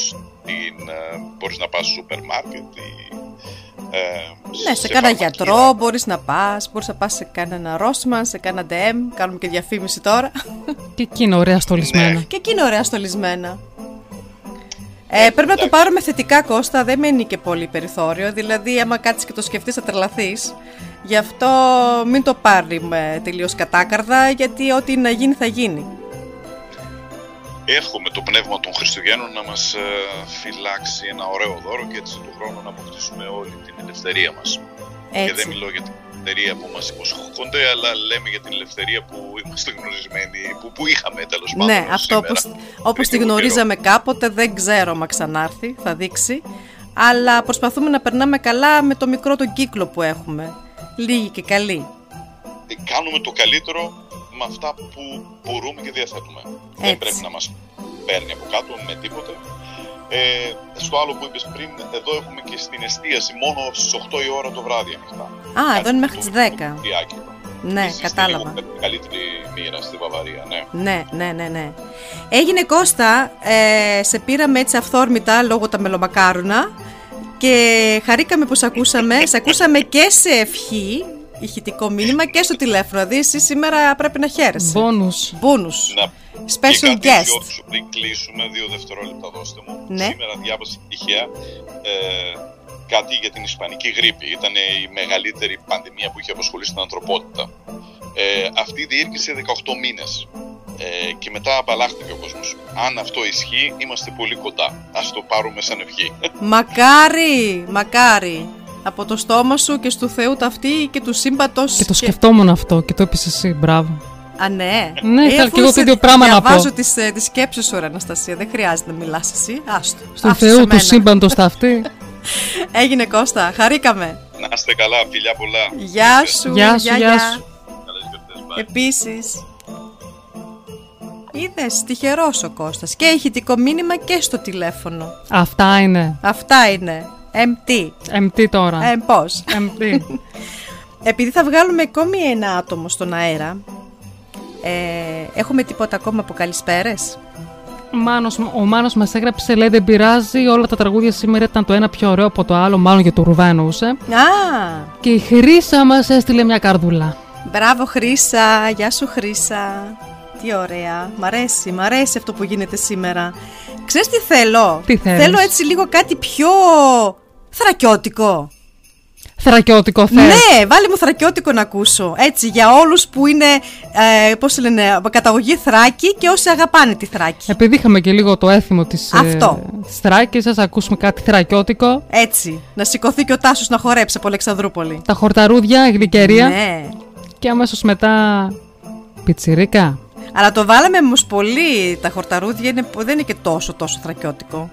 μπορείς να πας στο σούπερ μάρκετ ή, ναι, σε κάνα γιατρό μπορείς να πας σε κανένα αρρώστημα, σε κάνα DM, κάνουμε και διαφήμιση τώρα. Και εκεί είναι ωραία στολισμένα. Ναι. Και εκεί είναι ωραία στολισμένα. Πρέπει να το πάρουμε θετικά Κώστα, δεν μένει και πολύ περιθώριο, δηλαδή άμα κάτσεις και το σκεφτείς θα τρελαθείς. Γι' αυτό μην το πάρουμε τελείως κατάκαρδα, γιατί ό,τι να γίνει θα γίνει. Εύχομαι το πνεύμα των Χριστουγέννων να μας φυλάξει ένα ωραίο δώρο και έτσι του χρόνου να αποκτήσουμε όλη την ελευθερία μας. Έτσι. Και δεν μιλώ για την ελευθερία που μας υποσχόνται, αλλά λέμε για την ελευθερία που είμαστε γνωρισμένοι, που είχαμε τέλος πάντων. Ναι, αυτό όπως τη γνωρίζαμε κάποτε, δεν ξέρω μα ξανάρθει, θα δείξει. Αλλά προσπαθούμε να περνάμε καλά με το μικρό τον κύκλο που έχουμε. Λίγοι και καλοί. Κάνουμε το καλύτερο με αυτά που μπορούμε και διαθέτουμε. Έτσι. Δεν πρέπει να μας παίρνει από κάτω με τίποτε. Στο άλλο που είπες πριν, εδώ έχουμε και στην εστίαση μόνο στις 8 η ώρα το βράδυ ανοιχτά. Εδώ είναι μέχρι τις 10. Ναι, κατάλαβα. Είναι καλύτερη μοίρα στη Βαβαρία, ναι. Ναι. Έγινε Κώστα, σε πήραμε έτσι αυθόρμητα λόγω τα μελομακάρουνα και χαρήκαμε που σε ακούσαμε. Σε ακούσαμε και σε ευχή. Ηχητικό μήνυμα και στο τηλέφωνο. Δηλαδή εσύ σήμερα πρέπει να χαίρεσαι. Μπόνους. Special guest. Κάτι πριν κλείσουμε, 2 δευτερόλεπτα δώστε μου. Ναι. Σήμερα διάβασα τυχαία κάτι για την ισπανική γρίπη. Ήταν η μεγαλύτερη πανδημία που είχε απασχολήσει την ανθρωπότητα. Αυτή διήρκησε 18 μήνες και μετά απαλλάχθηκε ο κόσμος. Αν αυτό ισχύει, είμαστε πολύ κοντά. Ας το πάρουμε σαν ευχή. Μακάρι. Από το στόμα σου και στου Θεού ταυτή και του σύμπατος. Και το σκεφτόμουν αυτό και το είπες εσύ, μπράβο. Ναι. Ναι, θα και εγώ το ίδιο πράγμα να πω. Διαβάζω τις σκέψεις σου, Αναστασία, δεν χρειάζεται να μιλάς εσύ. Άστο. Στον Θεού του σύμπαντος ταυτή. Έγινε Κώστα, χαρήκαμε. Να είστε καλά, φιλιά πολλά. Γεια σου. Επίσης. Είδες, τυχερός ο Κώστας. Και ηχητικό μήνυμα και στο τηλέφωνο. Αυτά είναι. MT τώρα. Πώς. MT. Επειδή θα βγάλουμε ακόμη ένα άτομο στον αέρα, έχουμε τίποτα ακόμα από καλησπέρες? Ο Μάνος μας έγραψε, λέει δεν πειράζει, όλα τα τραγούδια σήμερα ήταν το ένα πιο ωραίο από το άλλο, μάλλον για το Ρουβά εννοούσε. Και η Χρύσα μας έστειλε μια καρδούλα. Μπράβο Χρύσα, γεια σου Χρύσα. Τι ωραία, μ' αρέσει αυτό που γίνεται σήμερα. Ξέρεις τι θέλω? Θέλω έτσι λίγο κάτι πιο θρακιώτικο. Θρακιώτικο θες? Ναι, βάλε μου θρακιώτικο να ακούσω. Έτσι, για όλους που είναι, πώς λένε, καταγωγή Θράκη και όσοι αγαπάνε τη Θράκη. Επειδή είχαμε και λίγο το έθιμο της Θράκης, ας ακούσουμε κάτι θρακιώτικο. Έτσι, να σηκωθεί και ο Τάσος να χορέψει από Αλεξανδρούπολη. Τα χορταρούδια, η Γλυκερία. Ναι. Και αμέσως μετά πιτσιρίκα. Αλλά το βάλαμε όμως πολύ, τα χορταρούδια δεν είναι και τόσο θρακιώτικο.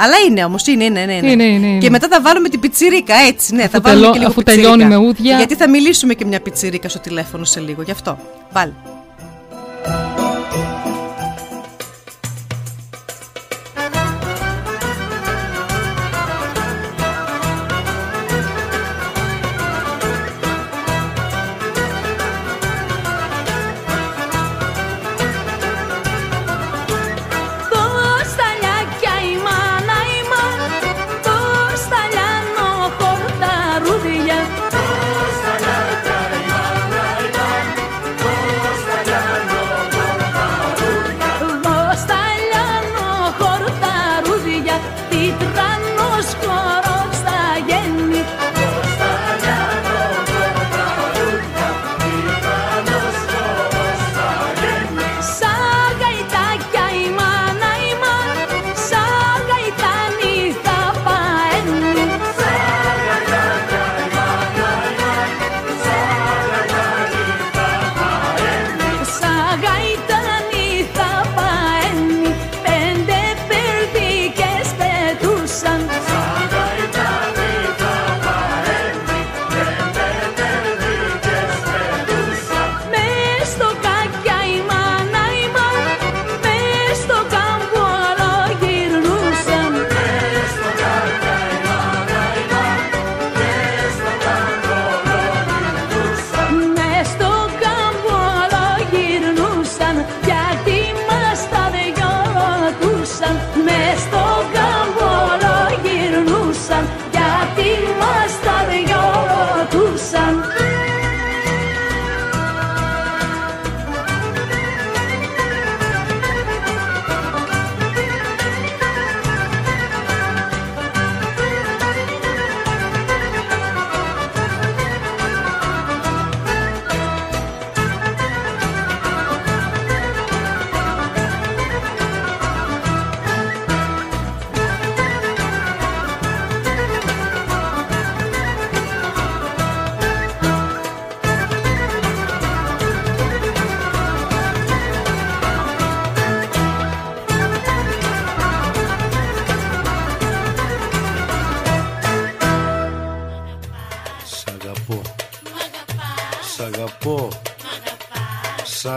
Αλλά είναι όμως, είναι. Και μετά θα βάλουμε την πιτσιρίκα, έτσι, ναι, θα βάλουμε και λίγο αφού πιτσιρίκα. Τελειώνει με ούδια. Γιατί θα μιλήσουμε και μια πιτσιρίκα στο τηλέφωνο σε λίγο, γι' αυτό. Πάλι.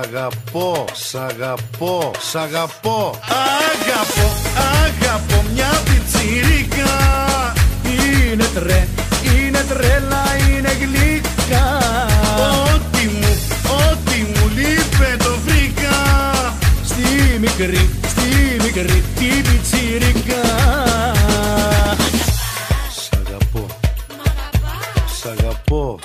αγαπώ, σ' αγαπώ, σ' αγαπώ. Αγαπώ, αγαπώ μια πιτσιρίκα. Είναι είναι τρέλα, είναι γλυκά. Ό,τι μου, λείπε το βρήκα. Στη μικρή, την πιτσιρίκα. Σ' αγαπώ, σ' αγαπώ.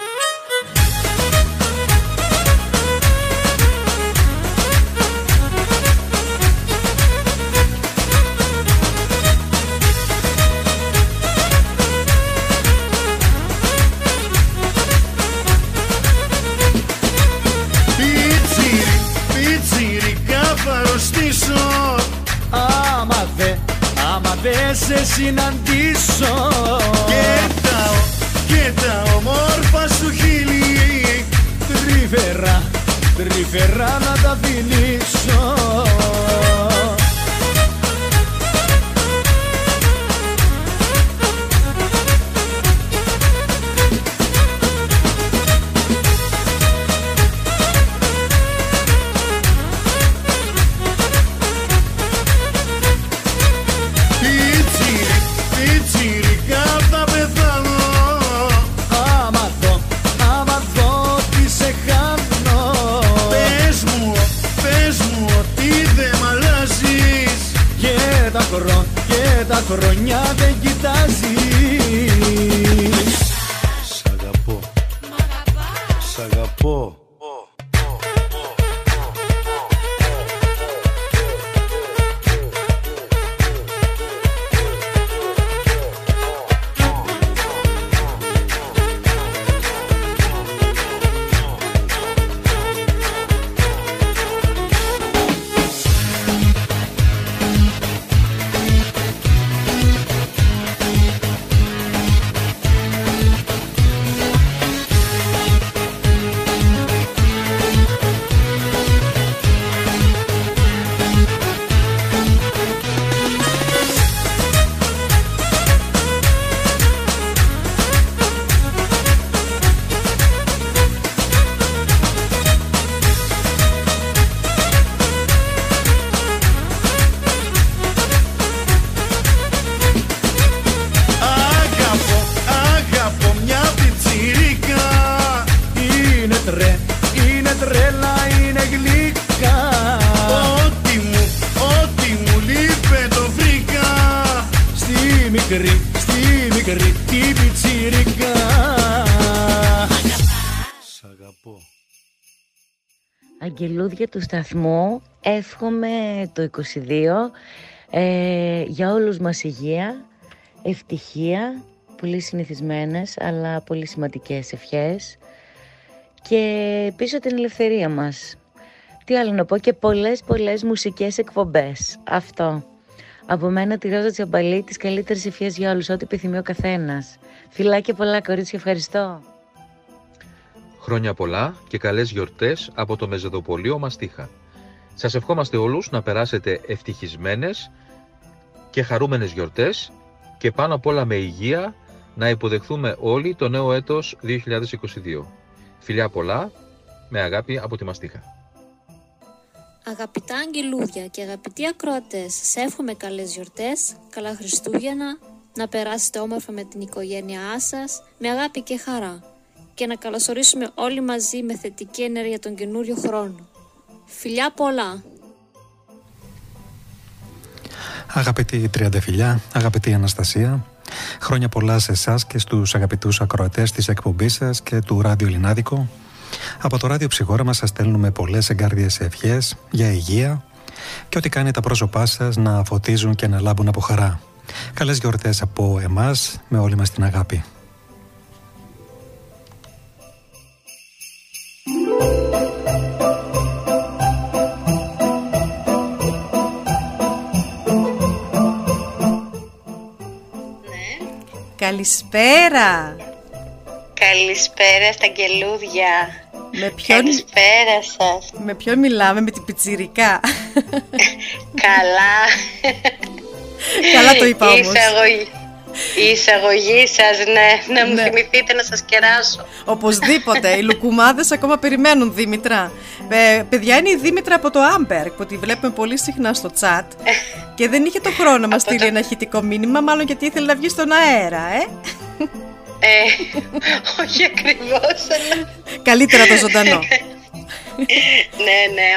Δε σε συναντήσω. Και τα ομόρφα σου χείλη τριφερά, να τα φιλήσω. Τα χρονιά δεν κοιτάζεις. Σ' αγαπώ, σ' αγαπώ. Αγγελούδια του σταθμού, εύχομαι το 22 για όλους μας υγεία, ευτυχία, πολύ συνηθισμένες αλλά πολύ σημαντικές ευχές και πίσω την ελευθερία μας. Τι άλλο να πω, και πολλές μουσικές εκπομπές. Αυτό. Από μένα τη Ρόζα Τσαμπαλή, τις καλύτερες ευχές για όλους, ό,τι επιθυμεί ο καθένας. Φιλάκια πολλά κορίτσια, ευχαριστώ. Χρόνια πολλά και καλές γιορτές από το Μεζεδοπολείο Μαστίχα. Σας ευχόμαστε όλους να περάσετε ευτυχισμένες και χαρούμενες γιορτές και πάνω απ' όλα με υγεία να υποδεχθούμε όλοι το νέο έτος 2022. Φιλιά πολλά, με αγάπη από τη Μαστίχα. Αγαπητά αγγελούδια και αγαπητοί ακροατές, σας εύχομαι καλές γιορτές, καλά Χριστούγεννα, να περάσετε όμορφα με την οικογένειά σας, με αγάπη και χαρά. Και να καλωσορίσουμε όλοι μαζί με θετική ενέργεια τον καινούριο χρόνο. Φιλιά πολλά! Αγαπητή Τριανταφυλλιά, αγαπητή Αναστασία, χρόνια πολλά σε εσάς και στους αγαπητούς ακροατές της εκπομπής σας και του Ράδιο Ελληνάδικο. Από το Ράδιο Ψηγόρα μας σας στέλνουμε πολλές εγκάρδιες ευχές για υγεία και ό,τι κάνει τα πρόσωπά σας να φωτίζουν και να λάμπουν από χαρά. Καλές γιορτές από εμάς με όλη μας την αγάπη. Καλησπέρα! Καλησπέρα στα αγγελούδια! Καλησπέρα σας! Με ποιον μιλάμε, με την πιτσιρικά? Καλά! Καλά το είπα όμως! Η εισαγωγή σας, ναι, να μου θυμηθείτε να σας κεράσω. Οπωσδήποτε, οι λουκουμάδες ακόμα περιμένουν, Δήμητρα. Παιδιά, είναι η Δήμητρα από το Άμπερκ που τη βλέπουμε πολύ συχνά στο chat και δεν είχε το χρόνο να μας στείλει ένα ηχητικό μήνυμα, μάλλον γιατί ήθελε να βγει στον αέρα, όχι ακριβώς, αλλά... Καλύτερα το ζωντανό. Ναι,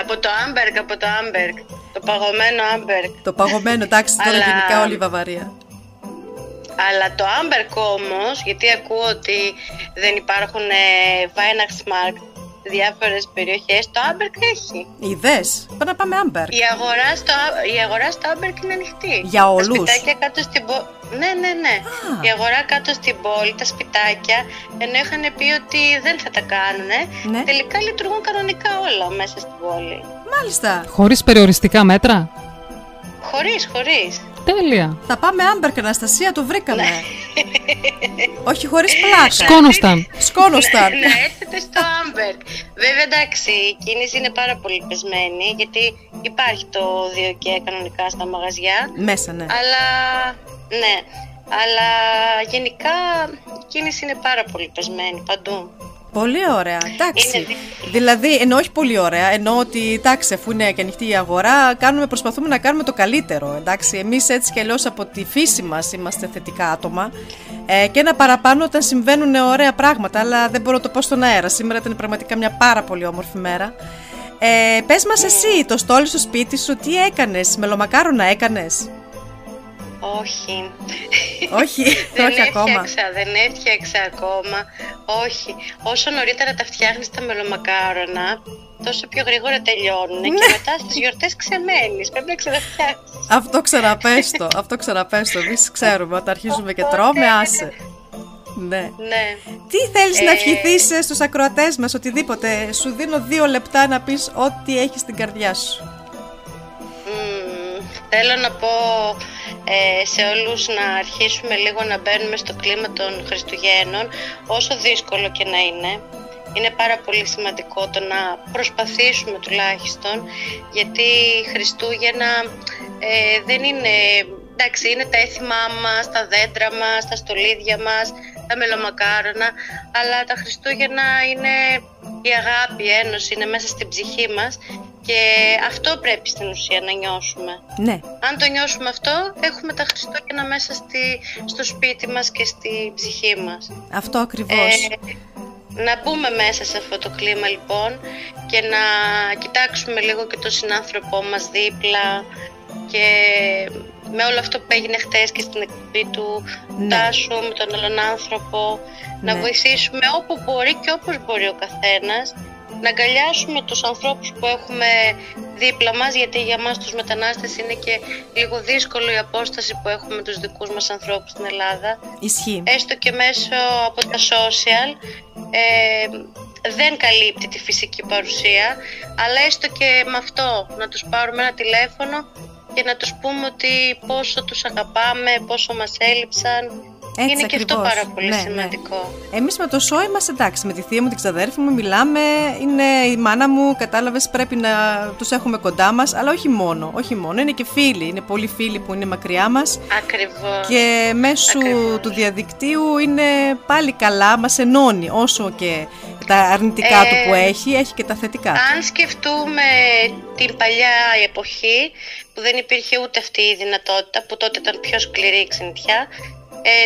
από το Άμπερκ, το παγωμένο Άμπερκ. Το παγωμένο, εντάξει, τώρα γενικά όλη η Βαβαρία. Αλλά το Άμπερκ όμως, γιατί ακούω ότι δεν υπάρχουν Weihnachtsmarkt, διάφορες περιοχές, το Άμπερκ έχει. Ιδέες, πάμε να πάμε Άμπερκ. Η αγορά στο Άμπερκ είναι ανοιχτή. Για όλους. Τα σπιτάκια κάτω στην πόλη. Ναι. Ah. Η αγορά κάτω στην πόλη, τα σπιτάκια, ενώ είχαν πει ότι δεν θα τα κάνουνε, ναι. Τελικά λειτουργούν κανονικά όλα μέσα στην πόλη. Μάλιστα. Χωρίς περιοριστικά μέτρα. Χωρίς. Τέλεια. Θα πάμε Άμπερκ, Αναστασία, το βρήκαμε. Όχι χωρίς πλάκα. Σκόνωσταν. Να έρθετε στο Άμπερκ. Βέβαια, εντάξει, η κίνηση είναι πάρα πολύ πεσμένη, γιατί υπάρχει το 2K κανονικά στα μαγαζιά. Μέσα, ναι. Αλλά γενικά η κίνηση είναι πάρα πολύ πεσμένη παντού. Πολύ ωραία, εντάξει. Δηλαδή, ενώ όχι πολύ ωραία, ενώ ότι εντάξει, αφού είναι και ανοιχτή η αγορά, προσπαθούμε να κάνουμε το καλύτερο. Εντάξει, εμείς έτσι κι αλλιώς από τη φύση μας είμαστε θετικά άτομα. Και ένα παραπάνω όταν συμβαίνουν ωραία πράγματα, αλλά δεν μπορώ να το πω στον αέρα. Σήμερα ήταν πραγματικά μια πάρα πολύ όμορφη μέρα. Πες μας, εσύ, το στόλι στο σπίτι σου, τι έκανες, μελομακάρονα έκανες? Όχι, δεν έφτιαξα ακόμα. Όχι, όσο νωρίτερα τα φτιάχνεις τα μελομακάρονα, τόσο πιο γρήγορα τελειώνουν. Και μετά στις γιορτές ξεμένεις, πρέπει να ξαναφτιάξεις. Αυτό ξαναπέστο, εμείς ξέρουμε όταν αρχίζουμε και τρώμε, άσε. Ναι. Τι θέλεις να ευχηθείς στους ακροατές μας, οτιδήποτε? Σου δίνω 2 λεπτά να πεις ό,τι έχεις στην καρδιά σου. Θέλω να πω σε όλους να αρχίσουμε λίγο να μπαίνουμε στο κλίμα των Χριστουγέννων, όσο δύσκολο και να είναι. Είναι πάρα πολύ σημαντικό το να προσπαθήσουμε τουλάχιστον, γιατί Χριστούγεννα δεν είναι... Εντάξει, είναι τα έθιμά μας, τα δέντρα μας, τα στολίδια μας, τα μελομακάρονα, αλλά τα Χριστούγεννα είναι η αγάπη, η ένωση, είναι μέσα στην ψυχή μας. Και αυτό πρέπει στην ουσία να νιώσουμε. Ναι. Αν το νιώσουμε αυτό, έχουμε τα Χριστούγεννα μέσα στο σπίτι μας και στη ψυχή μας. Αυτό ακριβώς. Να μπούμε μέσα σε αυτό το κλίμα λοιπόν και να κοιτάξουμε λίγο και τον συνάνθρωπό μας δίπλα και με όλο αυτό που έγινε χτες και στην εκπομπή του Τάσου με τον άλλον άνθρωπο, να βοηθήσουμε όπου μπορεί και όπως μπορεί ο καθένας. Να αγκαλιάσουμε τους ανθρώπους που έχουμε δίπλα μας, γιατί για μας τους μετανάστες είναι και λίγο δύσκολο η απόσταση που έχουμε με τους δικούς μας ανθρώπους στην Ελλάδα. Ισχύει. Έστω και μέσω από τα social δεν καλύπτει τη φυσική παρουσία, αλλά έστω και με αυτό να τους πάρουμε ένα τηλέφωνο και να τους πούμε ότι πόσο τους αγαπάμε, πόσο μας έλειψαν. Έτσι είναι ακριβώς. Και αυτό πάρα πολύ σημαντικό. Εμείς με το σόι μας, εντάξει, με τη θεία μου, την ξαδέρφη μου, μιλάμε, είναι η μάνα μου, κατάλαβες, πρέπει να τους έχουμε κοντά μας, αλλά όχι μόνο, είναι και φίλοι, είναι πολλοί φίλοι που είναι μακριά μας. Ακριβώς. Και μέσω του διαδικτύου είναι πάλι καλά, μας ενώνει, όσο και τα αρνητικά του που έχει και τα θετικά. Αν σκεφτούμε την παλιά εποχή που δεν υπήρχε ούτε αυτή η δυνατότητα, που τότε ήταν πιο σκληρή η ξενιτιά,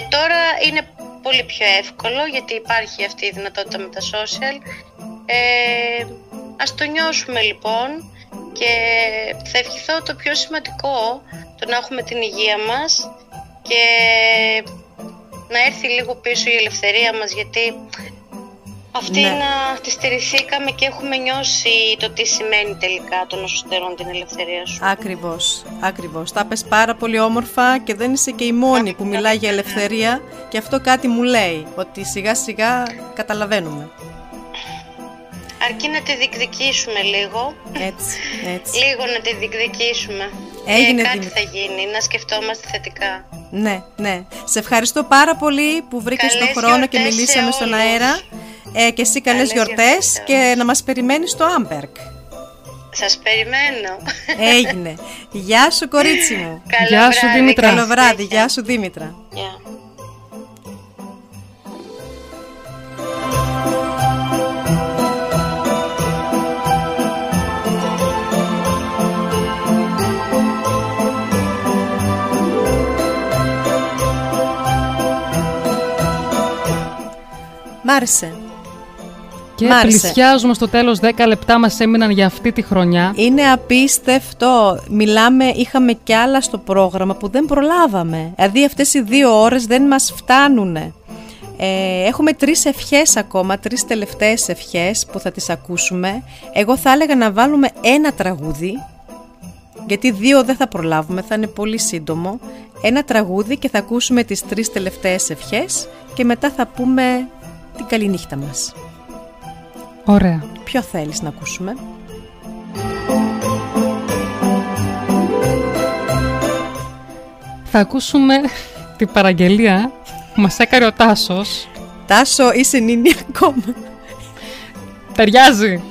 τώρα είναι πολύ πιο εύκολο, γιατί υπάρχει αυτή η δυνατότητα με τα social. Ας το νιώσουμε λοιπόν και θα ευχηθώ το πιο σημαντικό, το να έχουμε την υγεία μας και να έρθει λίγο πίσω η ελευθερία μας, γιατί αυτή να τη στηριχθήκαμε και έχουμε νιώσει το τι σημαίνει τελικά το να σου στερώνει την ελευθερία σου. Ακριβώς. Τα πες πάρα πολύ όμορφα και δεν είσαι και η μόνη που μιλάει για ελευθερία και αυτό κάτι μου λέει, ότι σιγά σιγά καταλαβαίνουμε. Αρκεί να τη διεκδικήσουμε λίγο. Έτσι. Λίγο να τη διεκδικήσουμε. Κάτι θα γίνει, να σκεφτόμαστε θετικά. Ναι. Σε ευχαριστώ πάρα πολύ που βρήκες τον χρόνο και μιλήσαμε στον αέρα. Και εσύ καλές γιορτές και να μας περιμένεις στο Άμπερκ. Σας περιμένω. Έγινε. Γεια σου, κορίτσι μου. Γεια σου, Δήμητρα. Καλό βράδυ. Γεια σου, Δήμητρα. Μάρσε. Και Μάρσε. Πλησιάζουμε στο τέλος, 10 λεπτά μας έμειναν για αυτή τη χρονιά. Είναι απίστευτο. Μιλάμε, είχαμε κι άλλα στο πρόγραμμα που δεν προλάβαμε. Δηλαδή αυτές οι 2 ώρες δεν μας φτάνουνε. Έχουμε 3 ευχές ακόμα, 3 τελευταίες ευχές που θα τις ακούσουμε. Εγώ θα έλεγα να βάλουμε 1 τραγούδι, γιατί 2 δεν θα προλάβουμε, θα είναι πολύ σύντομο. 1 τραγούδι και θα ακούσουμε τις 3 τελευταίες ευχές και μετά θα πούμε την καληνύχτα μας. Ωραία. Ποιο θέλεις να ακούσουμε? Θα ακούσουμε την παραγγελία που μας έκανε ο Τάσος. Τάσο, είσαι νίνη ακόμα. Ταιριάζει.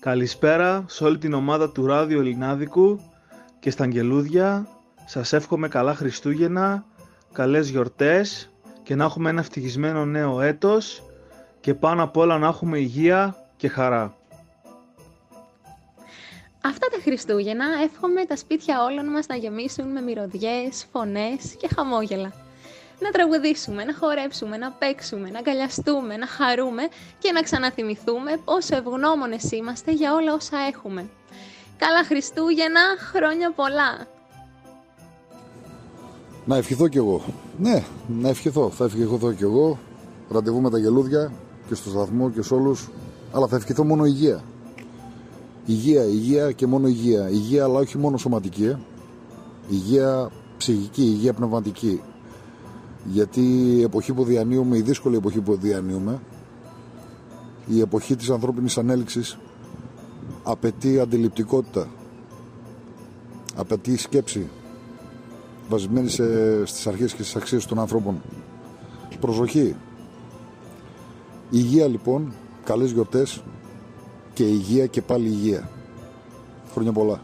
Καλησπέρα σε όλη την ομάδα του Ράδιο Ελληνάδικου και στα αγγελούδια. Σας εύχομαι καλά Χριστούγεννα, καλές γιορτές και να έχουμε ένα ευτυχισμένο νέο έτος και πάνω απ' όλα να έχουμε υγεία και χαρά. Αυτά τα Χριστούγεννα εύχομαι τα σπίτια όλων μας να γεμίσουν με μυρωδιές, φωνές και χαμόγελα. Να τραγουδήσουμε, να χορέψουμε, να παίξουμε, να αγκαλιαστούμε, να χαρούμε και να ξαναθυμηθούμε πόσο ευγνώμονες είμαστε για όλα όσα έχουμε. Καλά Χριστούγεννα, χρόνια πολλά! Να ευχηθώ κι εγώ. Ναι, να ευχηθώ. Θα ευχηθώ κι εγώ. Ραντεβού με τα αγγελούδια και στο σταθμό και σε όλους. Αλλά θα ευχηθώ μόνο υγεία. Υγεία, υγεία και μόνο υγεία. Υγεία, αλλά όχι μόνο σωματική. Υγεία ψυχική, υγεία πνευματική. Γιατί η εποχή που διανύουμε, η δύσκολη εποχή που διανύουμε, η εποχή της ανθρώπινης ανέλυξης, απαιτεί αντιληπτικότητα. Απαιτεί σκέψη βασισμένη στις αρχές και στις αξίες των ανθρώπων. Προσοχή. Υγεία λοιπόν, καλές γιορτές και υγεία και πάλι υγεία. Χρόνια πολλά.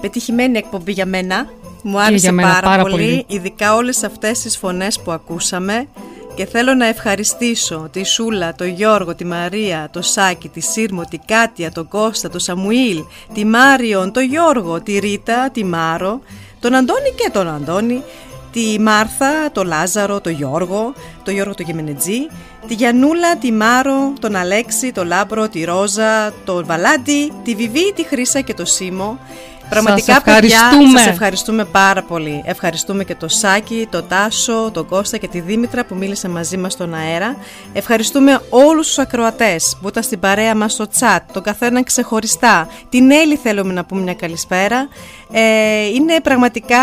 Πετυχημένη εκπομπή για μένα. Μου άρεσε πάρα πολύ, ειδικά όλες αυτές τις φωνές που ακούσαμε. Και θέλω να ευχαριστήσω τη Σούλα, τον Γιώργο, τη Μαρία, τον Σάκη, τη Σύρμο, τη Κάτια, τον Κώστα, τον Σαμουήλ, τη Μάριον, τον Γιώργο, τη Ρίτα, τη Μάρο, τον Αντώνη και τον Αντώνη, τη Μάρθα, τον Λάζαρο, τον Γιώργο τον Γεμενετζή, τη Γιανούλα, τη Μάρο, τον Αλέξη, τον Λάμπρο, τη Ρόζα, τον Βαλάντι, τη Βιβί, τη Χρύσα και τον Σίμο. Πραγματικά, παιδιά, σας ευχαριστούμε πάρα πολύ. Ευχαριστούμε και το Σάκη, το Τάσο, τον Κώστα και τη Δήμητρα που μίλησε μαζί μας στον αέρα. Ευχαριστούμε όλους τους ακροατές που ήταν στην παρέα μας στο chat, τον καθένα ξεχωριστά. Την Έλλη θέλουμε να πούμε μια καλησπέρα. Είναι πραγματικά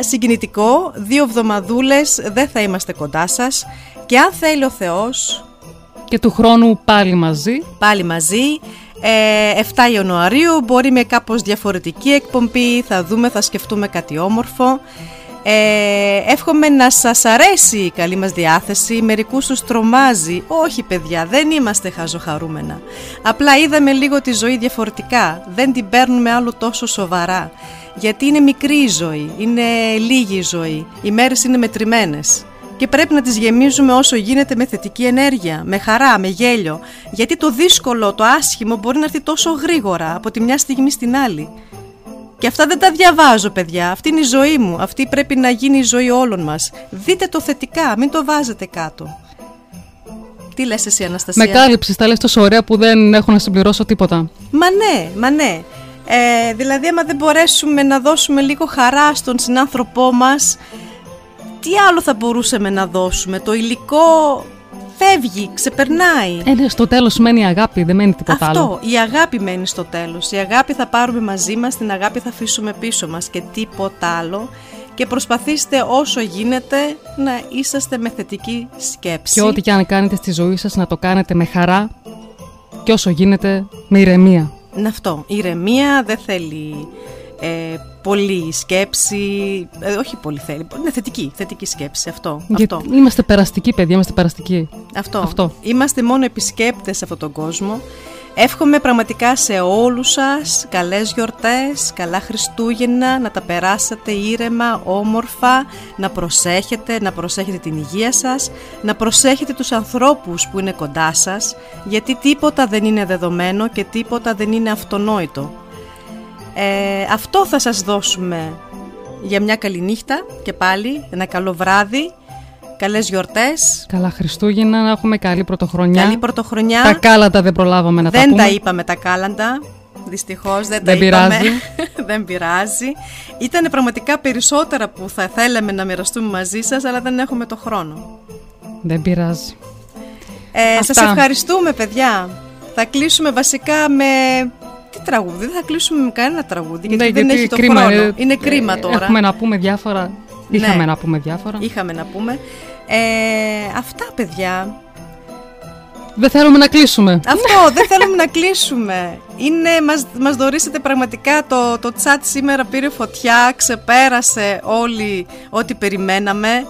συγκινητικό. 2 εβδομαδούλες δεν θα είμαστε κοντά σας. Και αν θέλει ο Θεός... Και του χρόνου πάλι μαζί. Πάλι μαζί. 7 Ιανουαρίου, μπορεί με κάπως διαφορετική εκπομπή, θα δούμε, θα σκεφτούμε κάτι όμορφο. Εύχομαι να σας αρέσει η καλή μας διάθεση, μερικούς τους τρομάζει. Όχι παιδιά, δεν είμαστε χαζοχαρούμενα. Απλά είδαμε λίγο τη ζωή διαφορετικά, δεν την παίρνουμε άλλο τόσο σοβαρά. Γιατί είναι μικρή η ζωή, είναι λίγη η ζωή, οι μέρες είναι μετρημένες. Και πρέπει να τις γεμίζουμε όσο γίνεται με θετική ενέργεια, με χαρά, με γέλιο. Γιατί το δύσκολο, το άσχημο μπορεί να έρθει τόσο γρήγορα από τη μια στιγμή στην άλλη. Και αυτά δεν τα διαβάζω παιδιά, αυτή είναι η ζωή μου, αυτή πρέπει να γίνει η ζωή όλων μας. Δείτε το θετικά, μην το βάζετε κάτω. Τι λες εσύ, Αναστασία? Με κάλυψες, τα λες τόσο ωραία που δεν έχω να συμπληρώσω τίποτα. Μα ναι. Δηλαδή άμα δεν μπορέσουμε να δώσουμε λίγο χαρά στον συνάνθρωπό μας, τι άλλο θα μπορούσαμε να δώσουμε? Το υλικό φεύγει, ξεπερνάει. Στο τέλος μένει αγάπη, δεν μένει τίποτα άλλο. Αυτό, η αγάπη μένει στο τέλος. Η αγάπη θα πάρουμε μαζί μας, την αγάπη θα αφήσουμε πίσω μας και τίποτα άλλο. Και προσπαθήστε όσο γίνεται να είσαστε με θετική σκέψη. Και ό,τι και αν κάνετε στη ζωή σας να το κάνετε με χαρά και όσο γίνεται με ηρεμία. Αυτό, ηρεμία δεν θέλει... πολύ σκέψη, όχι πολύ θέλει, είναι θετική σκέψη, αυτό. Είμαστε περαστικοί παιδιά, Αυτό. Είμαστε μόνο επισκέπτες σε αυτόν τον κόσμο. Εύχομαι πραγματικά σε όλους σας καλές γιορτές, καλά Χριστούγεννα, να τα περάσετε ήρεμα, όμορφα, να προσέχετε την υγεία σας, να προσέχετε τους ανθρώπους που είναι κοντά σας, γιατί τίποτα δεν είναι δεδομένο και τίποτα δεν είναι αυτονόητο. Αυτό θα σας δώσουμε για μια καλή νύχτα και πάλι ένα καλό βράδυ, καλές γιορτές. Καλά Χριστούγεννα, να έχουμε καλή Πρωτοχρονιά. Τα κάλαντα δεν προλάβαμε να τα πούμε. Δεν τα είπαμε τα κάλαντα, δυστυχώς δεν τα είπαμε. Δεν πειράζει. Ήτανε πραγματικά περισσότερα που θα θέλαμε να μοιραστούμε μαζί σας, αλλά δεν έχουμε το χρόνο. Δεν πειράζει. Σας ευχαριστούμε παιδιά. Θα κλείσουμε βασικά με... Τι τραγούδι, δεν θα κλείσουμε με κανένα τραγούδι γιατί δεν έχει το χρόνο. Είναι κρίμα τώρα. Είχαμε να πούμε διάφορα. Αυτά παιδιά. Δεν θέλουμε να κλείσουμε. Αυτό, δεν θέλουμε να κλείσουμε. Μας δωρήσετε πραγματικά το chat σήμερα, πήρε φωτιά, ξεπέρασε όλοι ό,τι περιμέναμε.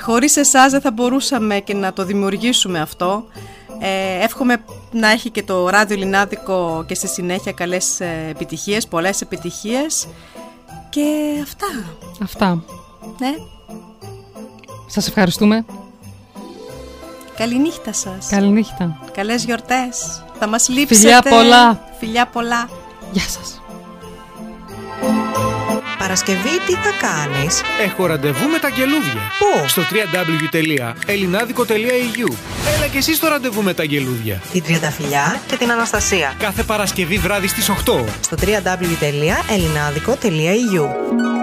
Χωρίς εσάς δεν θα μπορούσαμε και να το δημιουργήσουμε αυτό. Εύχομαι να έχει και το Ράδιο Ελληνάδικο και στη συνέχεια καλές επιτυχίες, πολλές επιτυχίες. Και αυτά. Ναι. Σας ευχαριστούμε. Καληνύχτα σας. Καληνύχτα. Καλές γιορτές. Θα μας λείψετε. Φιλιά πολλά. Γεια σας. Παρασκευή τι θα κάνεις? Έχω ραντεβού με τα αγγελούδια. Πού? Στο www.ellinadiko.eu. Έλα και εσύ στο ραντεβού με τα αγγελούδια. Την Τριανταφυλλιά και την Αναστασία. Κάθε Παρασκευή βράδυ στις 8. Στο www.ellinadiko.eu.